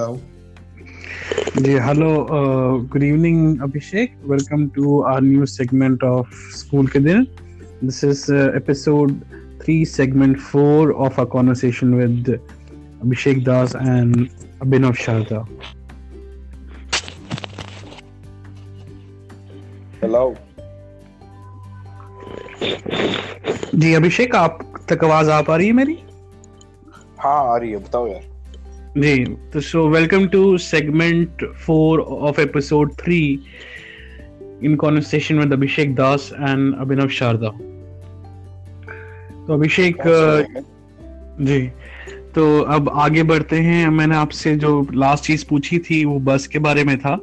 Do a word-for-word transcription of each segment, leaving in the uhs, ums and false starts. Hello. Yeah, hello. Uh, good evening, Abhishek. Welcome to our new segment of School Ke Din. This is uh, episode three, segment four of our conversation with Abhishek Das and Abhinav Sharda. Hello. जी अभिषेक आप तक आवाज आ पा रही है मेरी? हाँ आ रही है, बताओ यार. जी तो so welcome to segment four of episode three in conversation with Abhishek Das and Abhinav Sharda. तो अभिषेक जी तो अब आगे बढ़ते हैं. मैंने आपसे जो लास्ट चीज पूछी थी वो बस के बारे में था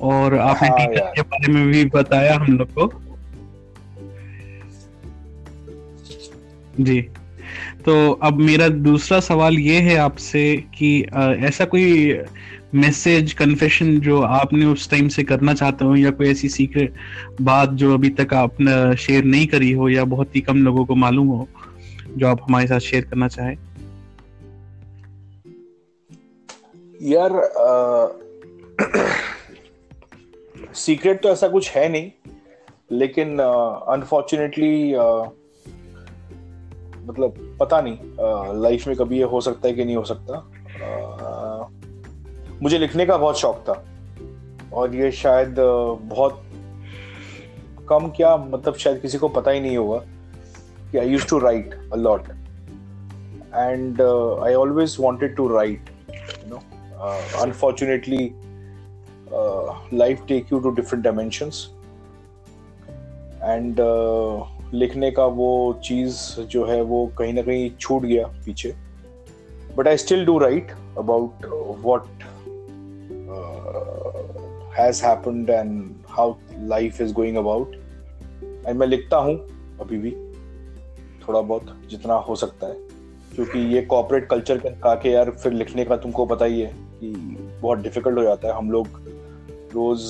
और आपने हाँ, टीचर के बारे में भी बताया हम लोग को. जी तो अब मेरा दूसरा सवाल ये है आपसे कि आ, ऐसा कोई मैसेज कन्फेशन जो आपने उस टाइम से करना चाहते हो या कोई ऐसी सीक्रेट बात जो अभी तक आपने शेयर नहीं करी हो या बहुत ही कम लोगों को मालूम हो जो आप हमारे साथ शेयर करना चाहें. यार सीक्रेट uh, तो ऐसा कुछ है नहीं, लेकिन अनफॉर्चुनेटली uh, मतलब पता नहीं लाइफ में कभी ये हो सकता है कि नहीं हो सकता. आ, मुझे लिखने का बहुत शौक था और ये शायद बहुत कम क्या मतलब शायद किसी को पता ही नहीं होगा कि I used to write a lot and I always wanted to write you know. Unfortunately life take you to different dimensions and लिखने का वो चीज़ जो है वो कहीं ना कहीं छूट गया पीछे. But I still do write about what has happened and how life is going about. And मैं लिखता हूँ अभी भी थोड़ा बहुत जितना हो सकता है, क्योंकि ये कॉर्पोरेट कल्चर का के यार फिर लिखने का तुमको पता ही है कि बहुत डिफिकल्ट हो जाता है. हम लोग रोज़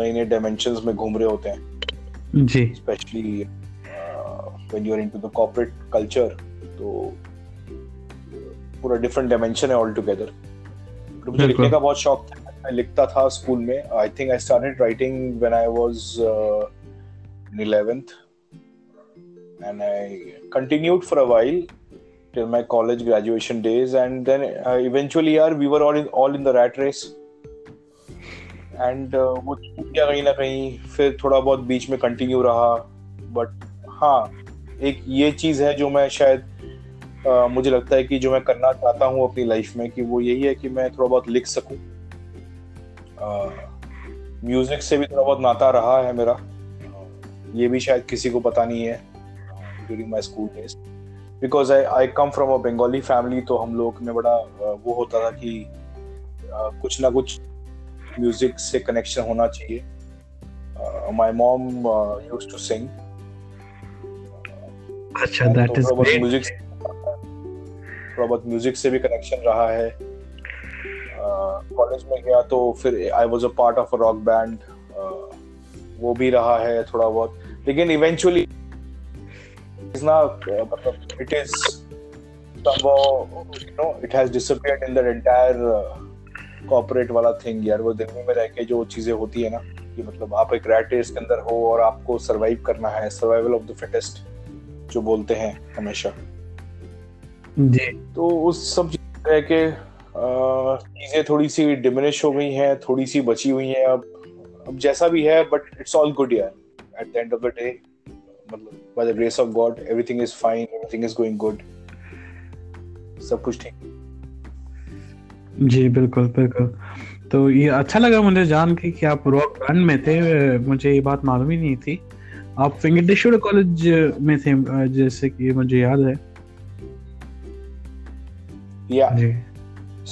नए नए डायमेंशंस में घूम रहे होते हैं जी, specially when you're into the corporate culture, तो पूरा different dimension है altogether. तो मुझे लिखने का बहुत शौक था, मैं लिखता था स्कूल में. I think I started writing when I was uh, in eleventh and I continued for a while till my college graduation days and then uh, eventually यार we were all in all in the rat race and uh, वो कहीं ना कहीं फिर थोड़ा बहुत बीच में continue रहा. but हाँ एक ये चीज़ है जो मैं शायद आ, मुझे लगता है कि जो मैं करना चाहता हूँ अपनी लाइफ में कि वो यही है कि मैं थोड़ा बहुत लिख सकूँ. म्यूज़िक से भी थोड़ा बहुत नाता रहा है मेरा, ये भी शायद किसी को पता नहीं है. During my school days because I I come from a Bengali family, तो हम लोग में बड़ा आ, वो होता था कि आ, कुछ ना कुछ म्यूज़िक से कनेक्शन होना चाहिए. My mom used to sing. अच्छा, that is great. म्यूजिक थोड़ा बहुत म्यूजिक से भी कनेक्शन रहा है. कॉलेज में गया तो फिर I was a part of a rock band, वो भी रहा है थोड़ा बहुत. लेकिन इवेंचुअली इज ना मतलब it is somehow you know it has disappeared in that entire corporate वाला थिंग. यार वो दिल्ली में रह के जो चीजें होती है ना कि मतलब आप एक रैट रेस के अंदर हो और आपको सर्वाइव करना है, सर्वाइवल ऑफ द फिटेस्ट जो बोलते हैं हमेशा जी. तो उस सब रह के चीजें थोड़ी सी डिमिनिश हो गई हैं, थोड़ी सी बची हुई हैं. अब अब जैसा भी है बट इट्स ऑल गुड यार. At the end of the day मतलब by the grace of God everything is fine, everything is going good, सब कुछ ठीक जी. बिल्कुल बिल्कुल. तो ये अच्छा लगा मुझे जान के कि आप रॉक बैंड में थे, मुझे ये बात मालूम ही नहीं थी. आप वेंकटेश्वर कॉलेज में थे जैसे कि मुझे याद है. या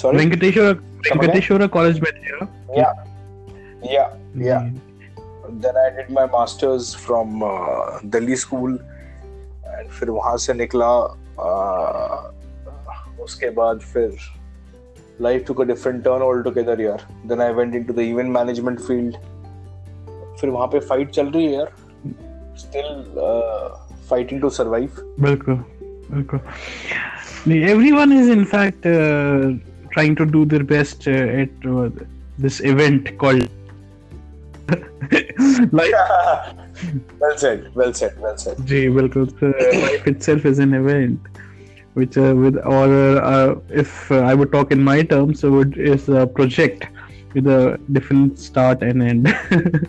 सॉरी वेंकटेश्वर वेंकटेश्वर कॉलेज में थे आप. या या या then I did my masters from Delhi school and फिर वहां से निकला. उसके बाद फिर life took a different turn all together यार. Then I went into the event management field. फिर वहां पे फाइट चल रही है यार, still uh, fighting to survive. Bilkul, bilkul. Everyone is in fact uh, trying to do their best uh, at uh, this event called Life. well said, well said, well said. Gee, well, uh, life itself is an event, which uh, with or uh, if uh, I would talk in my terms, so it is a project with a different start and end.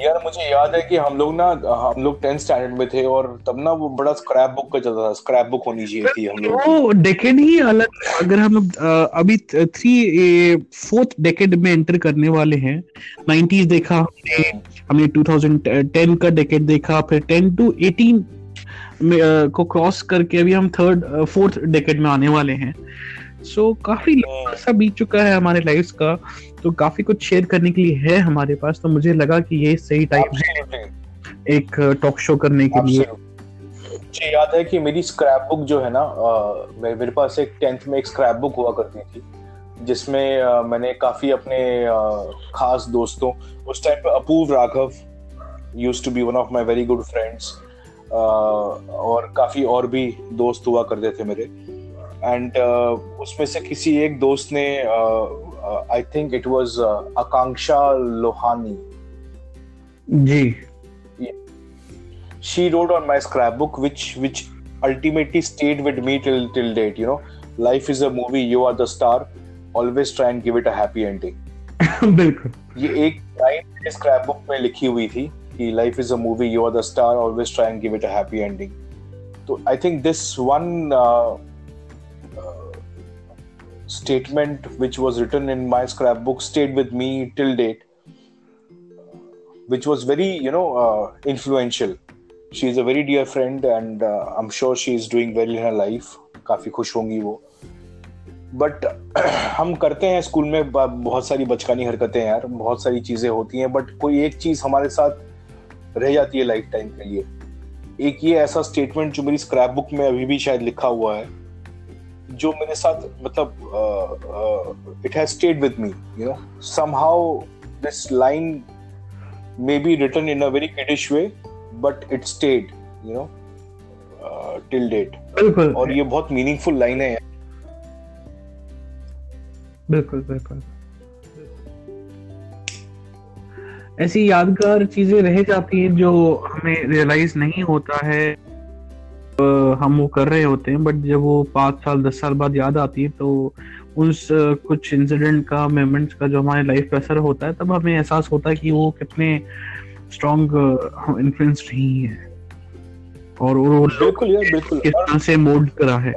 यार मुझे याद है कि हम लोग ना हम लोग tenth standard में थे और तब ना वो बड़ा स्क्रैप बुक का चलता था. स्क्रैप बुक होनी चाहिए थी हम लोग वो डेकेड ही अलग. अगर हम लोग अभी थ्री फोर्थ डेकेड में एंटर करने वाले हैं. नाइंटीज़ देखा हमने हमने ट्वेंटी टेन का डेकेड देखा, फिर टेन टू एटीन में को क्रॉस करके अभी हम थर्ड फोर्थ डेकेड में आने वाले हैं. सो so, काफी लंबा सा बीत चुका है हमारे लाइफ का, तो काफी कुछ शेयर करने के लिए है हमारे पास. तो मुझे लगा कि ये सही टाइम है एक टॉक शो करने के लिए. मुझे याद है कि मेरी स्क्रैप बुक जो है ना, मेरे पास एक टेंथ में एक स्क्रैप बुक हुआ करती थी जिसमें मैंने काफी अपने खास दोस्तों, उस टाइम पे अपूर्व Raghav used to be one of my very good friends और काफी और भी दोस्त हुआ करते थे मेरे. एंड uh, उसमें से किसी एक दोस्त ने I think it was Akanksha Lohani ji, she wrote on my scrap book which which ultimately stayed with me till till date. You know, life is a movie, you are the star, always try and give it a happy ending. बिल्कुल, ये एक line scrap book में लिखी हुई थी कि life is a movie, you are the star, always try and give it a happy ending. तो I think this one statement which was written in my scrapbook stayed with me till date, which was very, you know, uh, influential. She is a very dear friend and uh, I'm sure she is doing well in her life. काफी खुश होंगी वो. But हम करते हैं school में बहुत सारी बचकानी हरकतें यार, बहुत सारी चीजें होती हैं, but कोई एक चीज हमारे साथ रह जाती है लाइफ टाइम के लिए. एक ये ऐसा statement जो मेरी scrapbook में अभी भी शायद लिखा हुआ है जो मेरे साथ, मतलब it has stayed with me. You know, somehow this line may be written in a very kiddish way but it stayed, you know, till date. बिल्कुल, और ये बहुत मीनिंगफुल लाइन है. बिल्कुल बिल्कुल, ऐसी यादगार चीजें रह जाती हैं जो हमें रियलाइज नहीं होता है, हम वो कर रहे होते हैं, बट जब वो पाँच साल दस साल बाद याद आती है तो उस कुछ इंसिडेंट का, मोमेंट्स का जो हमारे लाइफ पे असर होता है, तब हमें एहसास होता है कि वो कितने स्ट्रॉन्ग इन्फ्लुएंस रही है और वो बिल्कुल यार बिल्कुल किस तरह से मोल्ड करा है.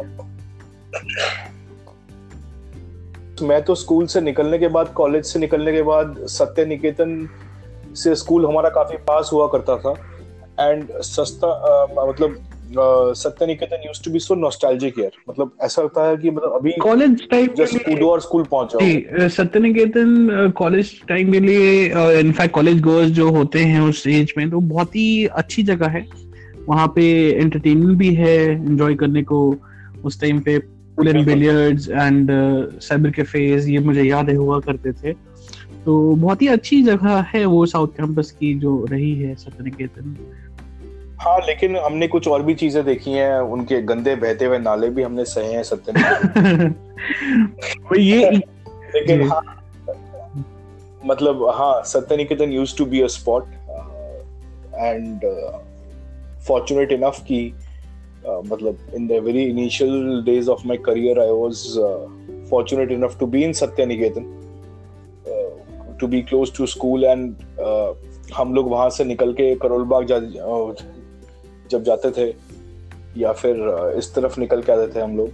मैं तो स्कूल से निकलने के बाद, कॉलेज से निकलने के बाद, सत्य निकेतन से स्कूल हमारा काफी पास हुआ करता था एंड सस्ता, मतलब Satya Niketan used to be so nostalgic यार. मतलब ऐसा लगता है कि मतलब अभी कॉलेज टाइम जस्ट कूदो और स्कूल पहुंच जाओ. सत्य निकेतन कॉलेज टाइम के लिए, इनफैक्ट कॉलेज गोअर्स जो होते हैं उस एज में, तो बहुत ही अच्छी जगह है. वहां पे एंटरटेनमेंट भी है एंजॉय करने को. उस टाइम पे pool and billiards and cyber cafes, ये मुझे याद है हुआ करते थे. तो बहुत ही अच्छी जगह है वो साउथ कैंपस की जो रही है सत्य निकेतन. हाँ, लेकिन हमने कुछ और भी चीजें देखी हैं. उनके गंदे बहते हुए नाले भी हमने सहे हैं सत्य निकेतन. ये लेकिन हाँ, मतलब हाँ, Satya Niketan used to be a spot and fortunate enough कि मतलब in the very initial days of my career I was fortunate enough to be in Satya Niketan, to be close to school. And हम लोग वहां से निकल के करोल बाग जा, जब जाते थे या फिर इस तरफ निकल के आते थे हम लोग,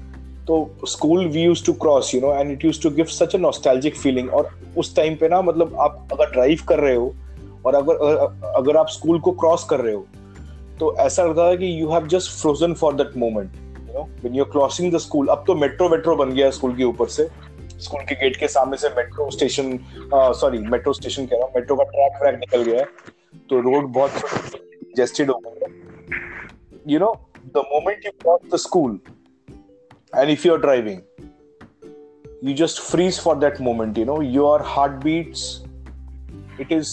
तो school we used to cross, you know, and it used to give such a nostalgic feeling. और उस टाइम पे ना, मतलब आप अगर ड्राइव कर रहे हो और अगर अगर आप स्कूल को क्रॉस कर रहे हो तो ऐसा लगता है कि you have just frozen for that moment, you know, when you are crossing the school. अब तो मेट्रो मेट्रो बन गया स्कूल के ऊपर से, स्कूल के गेट के सामने से metro station, sorry metro station कह रहा हूँ, मेट्रो का ट्रैक ट्रैक निकल गया है, तो रोड बहुत कंजेस्टेड हो गया है. You know, the moment you cross the school and if you are driving, you just freeze for that moment. You know, your heart beats, it is,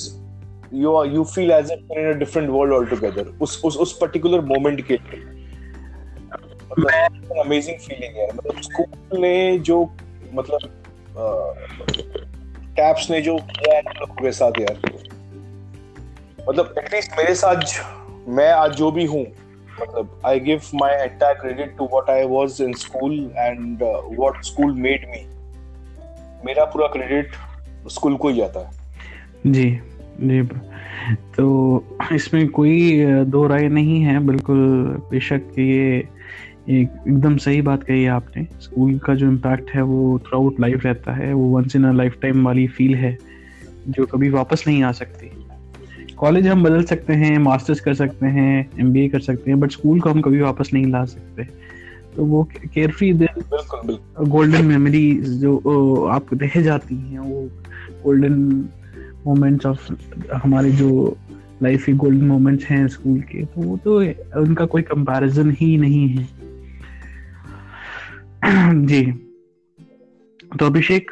you are, you feel as if in a different world all together उस उस उस particular moment के लिए. Amazing feeling है. मतलब school ने जो, मतलब टैप्स ने जो किया है लोगों के साथ यार, मतलब एटलीस्ट मेरे साथ, मैं आज जो भी हूँ, मतलब I give my entire credit to what I was in school and what school made me. मेरा पूरा क्रेडिट स्कूल को ही जाता है. जी जी, तो इसमें कोई दो राय नहीं है. बिल्कुल, बेशक ये एकदम सही बात कही है आपने. स्कूल का जो इम्पैक्ट है वो थ्रू आउट लाइफ रहता है. वो once in a life time वाली फील है जो कभी वापस नहीं आ सकती. कॉलेज हम बदल सकते हैं, मास्टर्स कर सकते हैं, एमबीए कर सकते हैं, बट स्कूल को हम कभी वापस नहीं ला सकते. तो वो केयरफ्री दिन, गोल्डन मेमोरीज जो आपको रह जाती हैं, वो गोल्डन मोमेंट्स ऑफ हमारे जो लाइफ के गोल्डन मोमेंट्स हैं स्कूल के, तो वो तो उनका कोई कंपैरिजन ही नहीं है. जी, तो अभिषेक,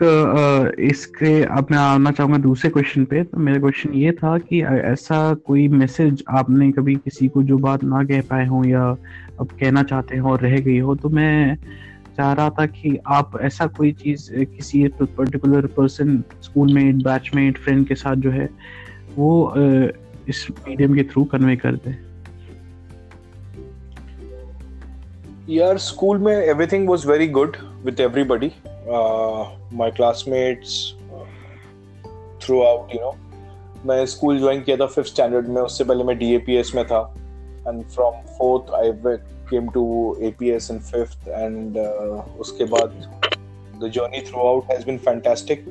इसके अब मैं आना चाहूँगा दूसरे क्वेश्चन पे. तो मेरा क्वेश्चन ये था कि ऐसा कोई मैसेज आपने कभी किसी को जो बात ना कह पाए हो या अब कहना चाहते हो और रह गई हो, तो मैं चाह रहा था कि आप ऐसा कोई चीज़ किसी particular person, school mate, batchmate, friend के साथ जो है वो इस मीडियम के थ्रू कन्वे कर दें. यार, स्कूल में everything was very good with everybody, my classmates throughout, you know. मैं स्कूल ज्वाइन किया था फिफ्थ स्टैंडर्ड में. उससे पहले मैं D A P S में था, and from fourth I came to A P S in fifth, and उसके बाद the journey throughout has been fantastic.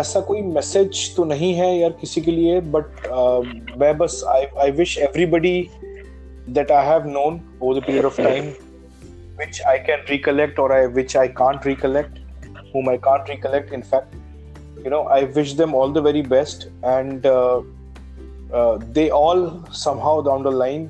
ऐसा कोई मैसेज तो नहीं है यार किसी के लिए, बट uh, मैं बस I I wish everybody that I have known over the period of time, which I can recollect or I, which I can't recollect, whom I can't recollect, in fact, you know, I wish them all the very best, and uh, uh, they all somehow down the line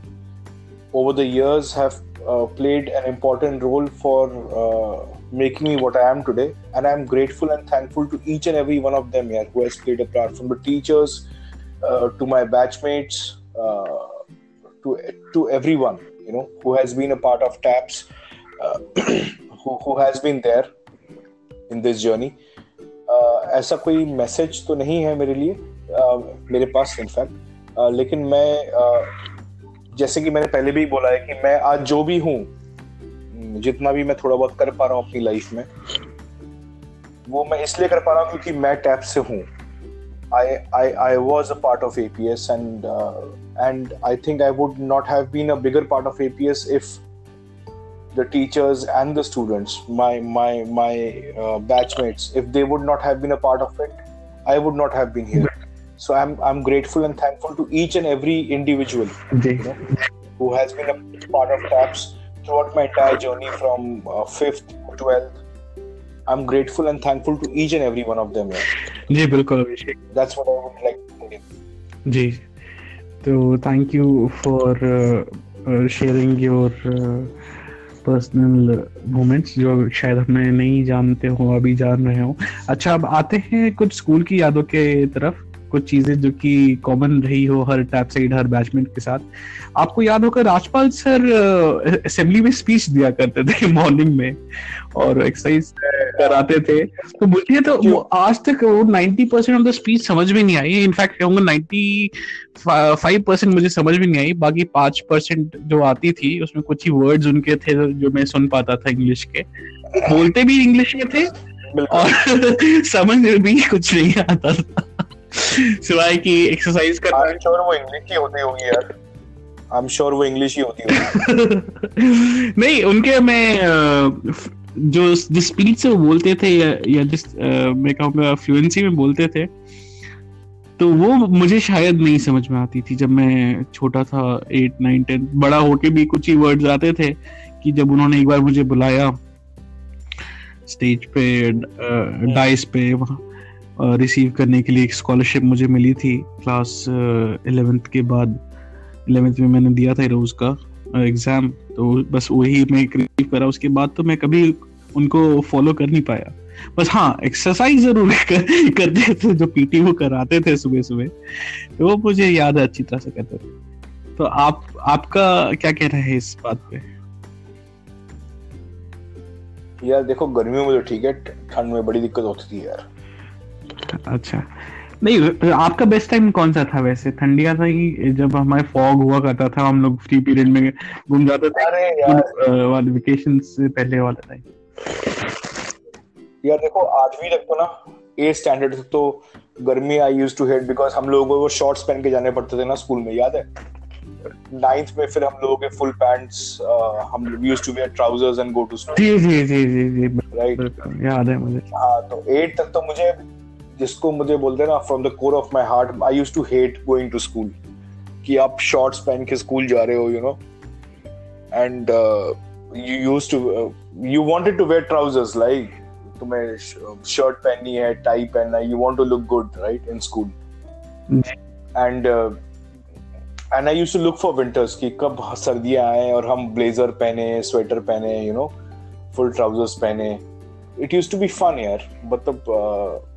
over the years have uh, played an important role for uh, making me what I am today, and I am grateful and thankful to each and every one of them here who has played a part, from the teachers uh, to my batchmates, uh, to to everyone, you know, who has been a part of TAPS, uh, who who has been there in this journey. ऐसा कोई message तो नहीं है मेरे लिए, मेरे पास in fact. लेकिन मैं, जैसे कि मैंने पहले भी बोला है कि मैं आज जो भी हूँ, जितना भी मैं थोड़ा बहुत कर पा रहा हूँ अपनी लाइफ में, वो मैं इसलिए कर पा रहा हूँ क्योंकि मैं TAPS से हूँ. I, I, I was a part of A P S, and uh, and I think I would not have been a bigger part of A P S if the teachers and the students, my my my uh, batchmates, if they would not have been a part of it, I would not have been here. So I'm I'm grateful and thankful to each and every individual, you know, who has been a part of TAPS throughout my entire journey from uh, fifth to twelfth. I'm grateful and thankful to each and every one of them. जी बिल्कुल अभिषेक, that's what I would like to say. जी, तो thank you for uh, uh, sharing your uh, personal moments जो शायद हमने नहीं जानते हो, अभी जान रहे हो. अच्छा, अब आते हैं कुछ स्कूल की यादों के तरफ. कुछ चीजें जो कि कॉमन रही हो हर टैपसाइड, हर बैचमेंट के साथ. आपको याद होगा राजपाल सर असेंबली में स्पीच दिया करते थे मॉर्निंग में और एक्सरसाइज कराते थे, तो मुझे तो वो आज तक वो ninety percent of the speech समझ में नहीं आई. इनफैक्ट कहूँगा ninety-five percent मुझे समझ में नहीं आई. बाकी five percent जो आती थी उसमें कुछ ही वर्ड्स उनके थे जो मैं सुन पाता था इंग्लिश के. बोलते भी इंग्लिश में थे और समझ भी कुछ नहीं आता था सिवाय की एक्सरसाइज करना. आई एम श्योर वो इंग्लिश ही होती होगी यार. आई एम श्योर वो इंग्लिश ही होती होगी. नहीं, उनके में जो जिस स्पीड से वो बोलते थे या, या जिस मैं कहूँगा फ्लुएंसी में बोलते थे, तो वो मुझे शायद नहीं समझ में आती थी जब मैं छोटा था. एट नाइन टेन बड़ा होके भी कुछ ही वर्ड्स आते थे कि जब उन्होंने एक बार मुझे बुलाया स्टेज पे, डाइस पे, वहाँ रिसीव करने के लिए. एक स्कॉलरशिप मुझे मिली थी क्लास इलेवेंथ के बाद. इलेवेंथ में मैंने दिया था रोज का एग्ज़ाम, तो बस वही मैं रिसीव करा. उसके बाद तो मैं कभी उनको फॉलो कर नहीं पाया. बस हाँ, एक्सरसाइज ज़रूर कर, करते थे जो पीटी वो कराते थे सुबह सुबह, तो वो मुझे याद है अच्छी तरह से करते थे. तो आप आपका क्या कहना है इस बात पे? यार देखो गर्मियों में तो ठीक है, ठंड में बड़ी दिक्कत होती थी यार। अच्छा नहीं, आपका बेस्ट टाइम कौन सा था वैसे? ठंडी का था कि जब हमारे फॉग हुआ करता था, हम लोग फ्री पीरियड में घूम जाते थे? अरे यार वाले वेकेशन से पहले वाला टाइम यार देखो, आज भी देखो ना ए स्टैंडर्ड से तो गर्मी I used to hate because हम लोगों को वो शॉर्ट्स पहन के जाने पड़ते थे ना स्कूल में, याद है? नाइन्थ में फिर हम लोगों के फुल पैंट्स, हम used to wear trousers and go to school. जी जी जी जी राइट, याद है मुझे। हां तो एट तक तो मुझे, जिसको मुझे बोलते हैं ना from the core of my heart, I use to hate going to school कि आप शॉर्ट्स पहन के स्कूल जा रहे हो, you know, and you use to you wanted to wear trousers, like तुम्हें शर्ट पहननी है, टाई पहनना है, you want to look good right in school. And and I use to look for winters कि कब सर्दियाँ आए और हम ब्लेजर पहने, स्वेटर पहने, यू नो, फुल ट्राउजर्स पहने। It use to be fun यार, मतलब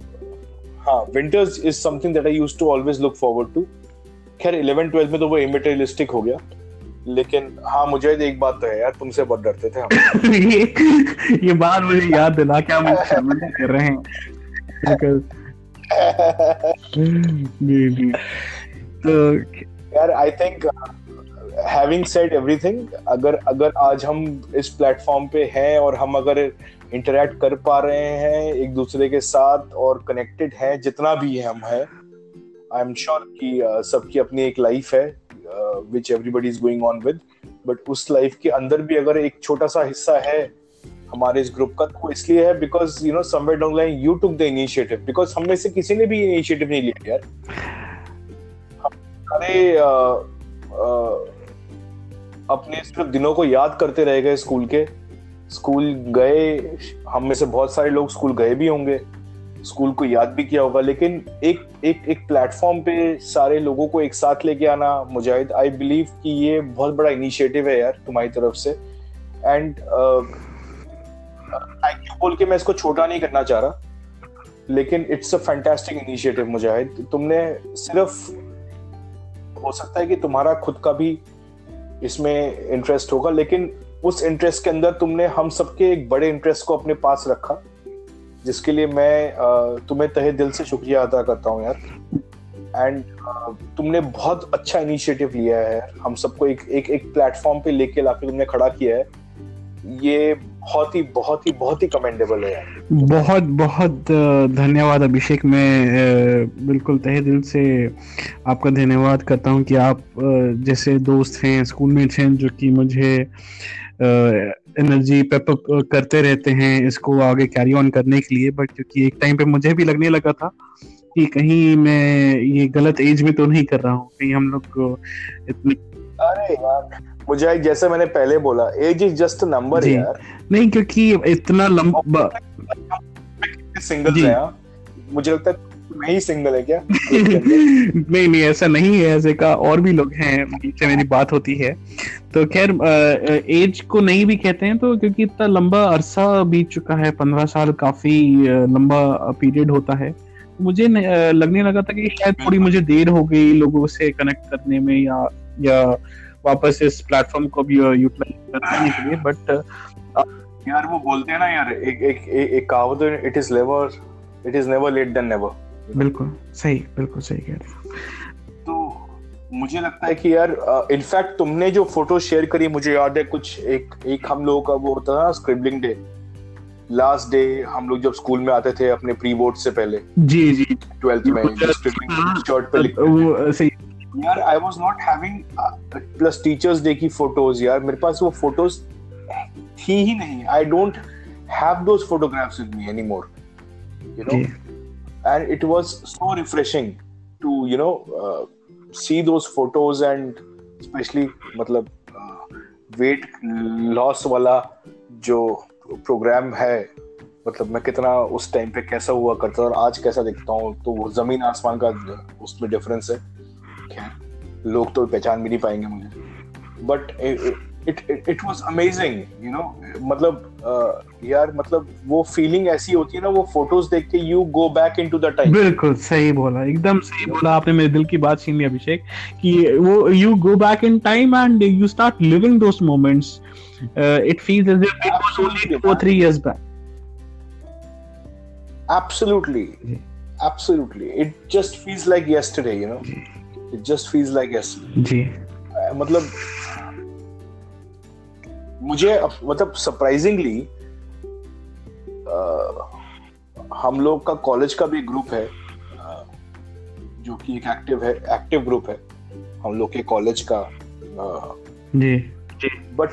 हाँ, winters is something that I used to always look forward to. खैर eleven twelve में तो वो immaterialistic हो गया, लेकिन हाँ मुझे एक बात तो है यार, तुमसे बहुत डरते थे हम। ये ये बात मुझे याद दिला, क्या हम शर्मिंदा कर रहे हैं। तो यार I think having said everything, अगर अगर आज हम इस प्लेटफॉर्म पे हैं और हम अगर इंटरेक्ट कर पा रहे हैं एक दूसरे के साथ और कनेक्टेड हैं जितना भी हम हैं, आई एम श्योर कि सबकी अपनी एक लाइफ है which everybody is going on with, but उस लाइफ के अंदर भी अगर एक छोटा सा हिस्सा है हमारे इस ग्रुप का, तो इसलिए है because you know somewhere down the line you took the initiative, because हम में से किसी ने भी इनिशिएटिव नहीं लिया यार। अरे अपने सिर्फ दिनों को याद करते रह गए, स्कूल के स्कूल गए, हम में से बहुत सारे लोग स्कूल गए भी होंगे, स्कूल को याद भी किया होगा, लेकिन एक एक एक प्लेटफॉर्म पे सारे लोगों को एक साथ लेके आना, मुजाहिद आई बिलीव कि ये बहुत बड़ा इनिशिएटिव है यार तुम्हारी तरफ से। एंड थैंक यू बोल के मैं इसको छोटा नहीं करना चाह रहा, लेकिन it's a fantastic initiative Mujahid. तुमने सिर्फ, हो सकता है कि तुम्हारा खुद का भी इसमें इंटरेस्ट होगा, लेकिन उस इंटरेस्ट के अंदर तुमने हम सबके एक बड़े इंटरेस्ट को अपने पास रखा, जिसके लिए मैं तुम्हें तहे दिल से शुक्रिया अदा करता हूँ यार। एंड तुमने बहुत अच्छा इनिशिएटिव लिया है, हम सबको एक एक एक प्लेटफॉर्म पे लेके लाके तुमने खड़ा किया है, ये बहुत ही बहुत ही बहुत ही कमेंडेबल है यार। बहुत बहुत धन्यवाद अभिषेक, मैं बिल्कुल तहे दिल से आपका धन्यवाद करता हूँ कि आप जैसे दोस्त हैं, स्कूल में थे, जो कि मुझे एनर्जी पेप अप करते रहते हैं इसको आगे कैरी ऑन करने के लिए। बट क्योंकि एक टाइम पे मुझे भी लगने लगा था कि कहीं मैं ये गलत एज में तो नहीं कर रहा हूँ, कहीं हम लोग इतने, अरे यार मुझे जैसे मैंने पहले बोला एज इज जस्ट नंबर यार, नहीं क्योंकि इतना लंबा सिंगल है, मुझे लगता है मैं ही सिंगल है क्या? नहीं नहीं ऐसा नहीं है, ऐसे का और भी लोग हैं जिनसे मेरी बात होती है। तो खैर एज को नहीं भी कहते हैं तो, क्योंकि इतना लंबा अरसा बीत चुका है, पंद्रह साल काफी लंबा पीरियड होता है। मुझे लगने लगा था कि शायद थोड़ी मुझे देर हो गई लोगों से कनेक्ट करने में या या वापस इस प्लेटफॉर्म को भी यूटिलाइज करने के लिए। बट यार वो बोलते हैं ना यार एक एक एक कहावत, it is never it is never late then never. बिल्कुल सही, बिल्कुल सही कह रहे हो। तो मुझे लगता है कि यार इनफैक्ट तुमने जो फोटो शेयर करी, मुझे याद है कुछ एक एक हम लोगों का वो होता था स्क्रिबलिंग डे, लास्ट डे हम लोग जब स्कूल में आते थे अपने प्री बोर्ड से पहले, जी जी ट्वेल्थ में स्क्रिबलिंग शर्ट पे लिखते वो सही यार। I was not having plus teachers day की फोटोज यार, मेरे पास वो फोटोज थी ही नहीं, I don't have those photographs with me anymore, you know. And it was so refreshing to, you know, uh, see those photos and especially, मतलब uh, weight loss वाला जो program है, मतलब मैं कितना उस time पे कैसा हुआ करता और आज कैसा दिखता हूँ, तो वो जमीन आसमान का उसमें difference है। लोग तो पहचान भी नहीं पाएंगे मुझे, but it it, it was amazing, you know. मतलब यार मतलब वो feeling ऐसी होती है ना, वो photos देख के you go back into the time. बिल्कुल सही बोला, एकदम सही बोला आपने, मेरे दिल की बात छीन ली अभिषेक, कि वो you go back in time and you start living those moments. Uh, it feels as if it was only two or three years back. Absolutely, absolutely. It just feels like yesterday, you know. It just feels like yesterday. Ji. Uh, मतलब मुझे मतलब surprisingly हम लोग का college का भी group है जो कि एक एक्टिव है, एक्टिव ग्रुप है हम लोग के कॉलेज का. जी जी. But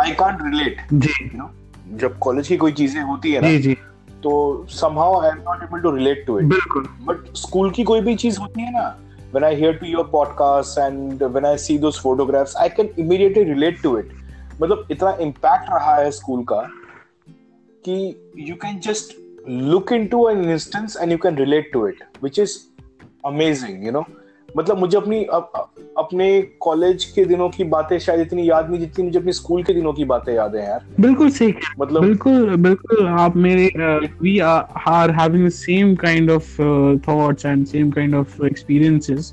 I can't relate, you know, जब कॉलेज की कोई चीजें होती है ना, जी जी, तो somehow I am not able to relate to it. बिल्कुल. बट स्कूल की कोई भी चीज होती है ना, when I hear to your podcasts and when I see those photographs, I can immediately relate to it. मतलब इतना impact रहा है स्कूल का कि you can just look into an instance and you can relate to it, which is amazing, you know. मतलब मुझे अपनी अपने कॉलेज के दिनों की बातें शायद इतनी याद नहीं जितनी मुझे अपने स्कूल के दिनों की बातें याद है यार. बिल्कुल सही, मतलब बिल्कुल बिल्कुल आप मेरे we are having same kind of thoughts and same kind of experiences,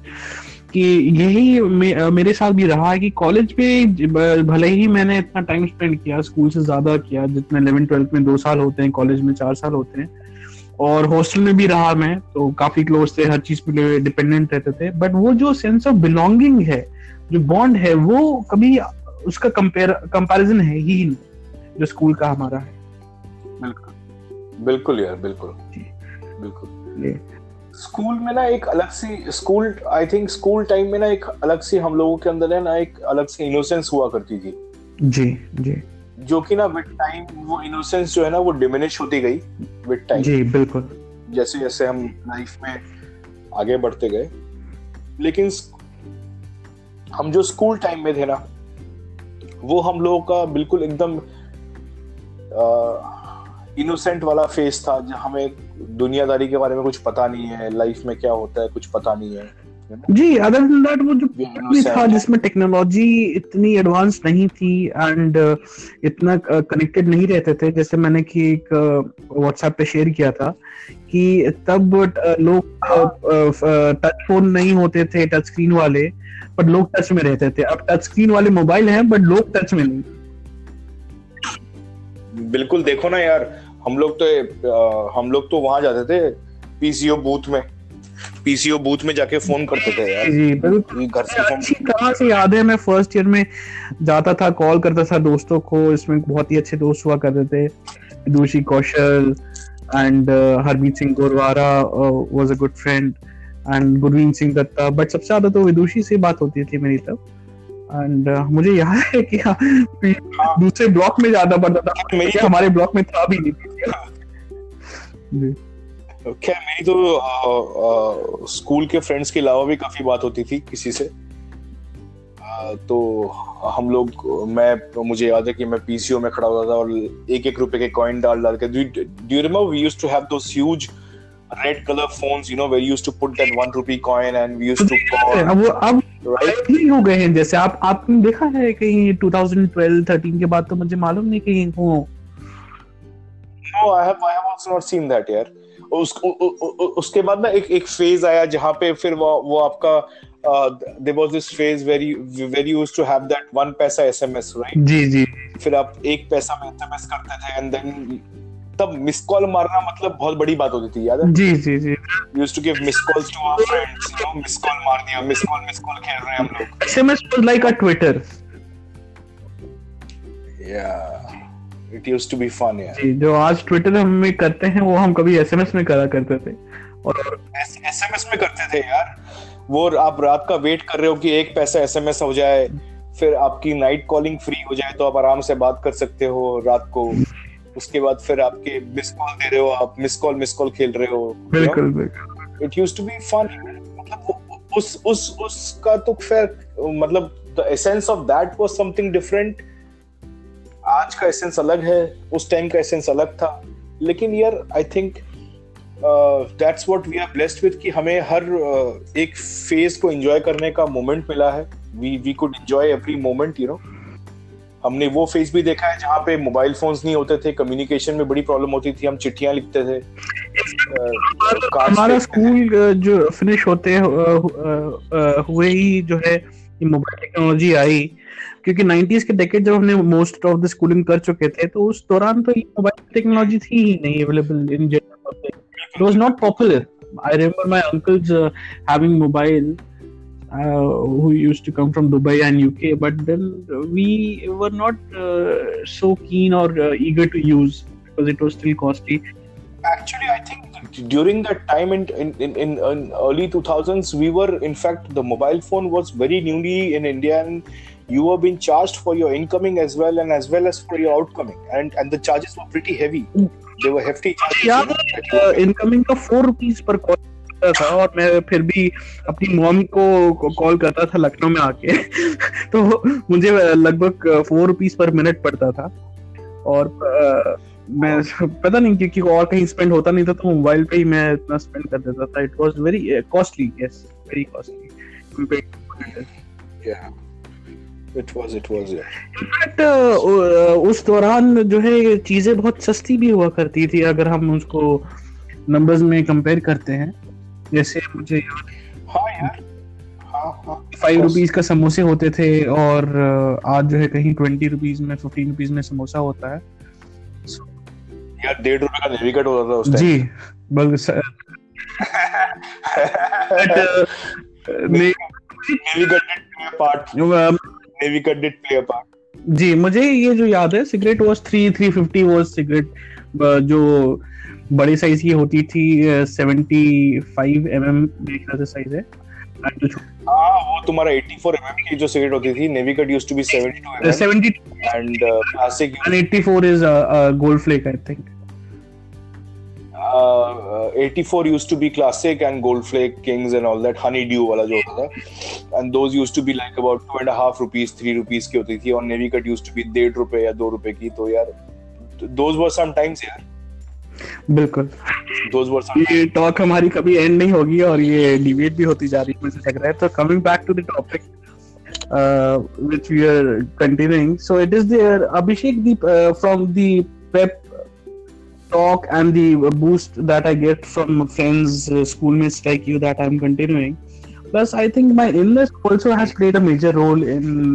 कि यही मे, मेरे साथ भी रहा है कि कॉलेज में भले ही मैंने इतना टाइम स्पेंड किया, स्कूल से ज्यादा किया, जितना इलेवन ट्वेल्थ में दो साल होते हैं, कॉलेज में चार साल होते हैं, और हॉस्टल में भी रहा मैं, तो काफी क्लोज थे, हर चीज पे डिपेंडेंट रहते थे. बट वो जो सेंस ऑफ बिलोंगिंग है, जो बॉन्ड है, वो कभी उसका कंपेयर कंपैरिजन है ही नहीं जो स्कूल का हमारा है. बिल्कुल बिल्कुल यार, बिल्कुल बिल्कुल. स्कूल में ना एक अलग सी school, I think school time में ना एक अलग सी हम लोगों के अंदर है ना एक अलग सी इनोसेंस हुआ करती थी. जी जी. जो कि ना विद टाइम वो इनोसेंस जो है ना वो डिमिनिश होती गई विद टाइम. जी बिल्कुल. जैसे जैसे हम लाइफ में आगे बढ़ते गए, लेकिन हम जो स्कूल टाइम में थे ना, वो हम लोगों का बिल्कुल एकदम इनोसेंट वाला फेस था, जहाँ हमें दुनियादारी के बारे में कुछ पता नहीं है, लाइफ में क्या होता है कुछ पता नहीं है. जी. अदर देन दैट वो जो भी था जिसमें टेक्नोलॉजी इतनी एडवांस नहीं थी एंड इतना कनेक्टेड नहीं रहते थे, जैसे मैंने कि एक व्हाट्सएप पे शेयर किया था कि तब लोग टच फोन नहीं होते थे, टच स्क्रीन वाले, बट लोग टच में रहते थे. अब टच स्क्रीन वाले मोबाइल हैं बट लोग टच में नहीं. बिल्कुल. देखो ना यार, हम लोग तो हम लोग तो वहां जाते थे पीसीओ बूथ में, पीसीओ बूथ में जाके फोन करते थे यार. जी बिल्कुल. घर से फोन कहाँ से याद है, मैं फर्स्ट ईयर में जाता था, कॉल करता था दोस्तों को, इसमें बहुत ही अच्छे दोस्त हुआ करते थे, Vidushi Kaushal and Harmeet Singh Gorwara was a good friend and Gurveen Singh Dutta, but सबसे ज्यादा तो विदुषी से बात होती थी मेरी तब. एंड मुझे याद है कि दूसरे ब्लॉक में जाना पड़ता था, हमारे ब्लॉक में था भी नहीं. क्या okay, मेरी तो स्कूल के फ्रेंड्स के अलावा भी काफी बात होती थी किसी से. आ, तो हम लोग मैं मुझे याद है कि मैं पीसीओ में खड़ा होता था और एक एक रुपए के कॉइन डाल डाल के. Do you remember we used to have those huge red colour phones, you know, where you used to put that one rupee coin and we used to call. अब वो अब राइट ही हो गए हैं, जैसे आप आपने देखा है कहीं ट्वेंटी ट्वेल्व थर्टीन के बाद, तो मुझे मालूम नहीं कहीं हो. No, I have I have also not seen that यार. उस, उ, उ, उ, उसके बाद ना एक एक फेज आया जहाँ पे फिर वो वो आपका there was this phase where you where you used to have that one पैसा एसएमएस, right? जी जी. फिर आप एक पैसा में एसएमएस करते थे and then तब मिस कॉल मारना मतलब बहुत बड़ी बात होती थी, याद है? जी जी जी. Used to give miss calls to our friends, you know, miss call मार दिया, miss call miss call खेल रहे हैं हम लोग. SMS was like a Twitter. Yeah. It used to be fun, yeah. जो आज Twitter में करते हैं वो हम कभी S M S में करा करते थे. और S M S में करते थे यार, वो आप रात का वेट कर रहे हो कि एक पैसा S M S हो जाए, फिर आपकी नाइट कॉलिंग फ्री हो जाए तो आप आराम से बात कर सकते हो रात को. उसके बाद फिर आपके मिस कॉल दे रहे हो, आप मिस कॉल मिस कॉल खेल रहे हो. बिल्कुल बिल्कुल. It used to be fun. मतलब उस उस उसका तो फिर मतलब the essence of that was something different. आज का एसेंस अलग है, उस टाइम का एसेंस अलग था. लेकिन यार I think that's what we are blessed with, कि हमें हर uh, एक फेज को एंजॉय करने का मोमेंट मिला है. We we could enjoy every moment, you know. हमने वो फेज भी देखा है जहाँ पे मोबाइल फोन्स नहीं होते थे, कम्युनिकेशन में बड़ी प्रॉब्लम होती थी, हम चिट्ठियां लिखते थे। हमारा स्कूल जो फिनिश होते हुए ही जो है मोबाइल टेक्नोलॉजी आई, क्योंकि नाइंटीज़ के डेकेड जब हमने मोस्ट ऑफ द स्कूलिंग कर चुके थे तो उस दौरान तो मोबाइल टेक्नोलॉजी थी ही नहीं available in general, it was not popular. I remember my uncles having mobile who used to come from Dubai and U K, but then we were not uh, so keen or uh, eager to use because it was still costly. Actually, I think that during that time in in, in in early two thousands, we were in fact the mobile phone was very newly in India, and you were being charged for your incoming as well and as well as for your outgoing, and and the charges were pretty heavy. They were hefty charges. Yeah, uh, incoming का four rupees per call. था और मैं फिर भी अपनी mom को call करता था लखनऊ में आके तो मुझे लगभग फोर रुपीस पर मिनट पड़ता था और मैं पता नहीं क्योंकि और कहीं स्पेंड होता नहीं था तो मोबाइल पे ही मैं इतना स्पेंड कर देता था। It was very costly, yes very costly. Yeah it was it was but उस दौरान जो है चीजें बहुत सस्ती भी हुआ करती थी अगर हम उसको नंबर्स में कंपेयर करते हैं। जैसे मुझे हाँ यार फाइव रुपीज का समोसे होते थे और आज जो है कहीं ट्वेंटी रुपीज में फिफ्टीन रुपीज में समोसा होता है। यार डेढ़ रुपए का नेविगेट होता था उस टाइम जी, बल्कि Navy Cut did play a part जी। मुझे ये जो याद है cigarette was three three fifty was cigarette जो बड़ी साइज की होती थी, सेवेंटी फाइव एमएम देखना से साइज है। हां वो तुम्हारा एटी फोर एमएम की जो सिगरेट होती थी, navigate used to be seventy two seventy two and classic eighty four is Gold Flake I think. Eighty four used to be classic and gold flake kings and all that honey dew wala jo hota tha, and those used to be like about two and a half rupees three rupees ki hoti thi, और Navy Cut used to be डेढ़ रुपए या दो रुपए की। तो यार those were sometimes यार बिल्कुल ये टॉक हमारी कभी एंड नहीं होगी और ये डिबेट भी होती जा रही है मुझे लग रहा है। तो coming back to the topic which we are continuing, so it is there Abhishek the from the pep talk and the boost that I get from friends school mates like you that I am continuing, plus I think my illness also has played a major role in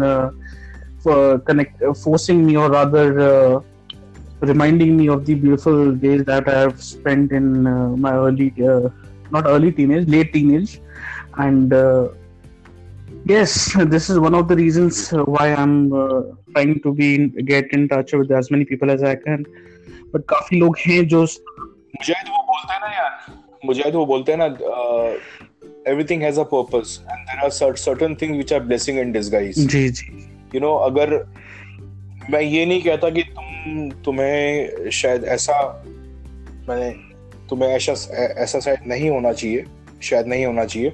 connect forcing me और rather reminding me of the beautiful days that I have spent in uh, my early, uh, not early teenage, late teenage, and uh, yes, this is one of the reasons why I'm uh, trying to be in, get in touch with as many people as I can. But काफी लोग हैं जो मुझे तो वो बोलते हैं ना यार, मुझे तो वो बोलते हैं ना, everything has a purpose and there are certain certain things which are blessing in disguise. Ji ji, you know अगर मैं ये नहीं कहता कि तुम तुम्हें शायद ऐसा मैंने तुम्हें ऐसा ऐसा शायद नहीं होना चाहिए शायद नहीं होना चाहिए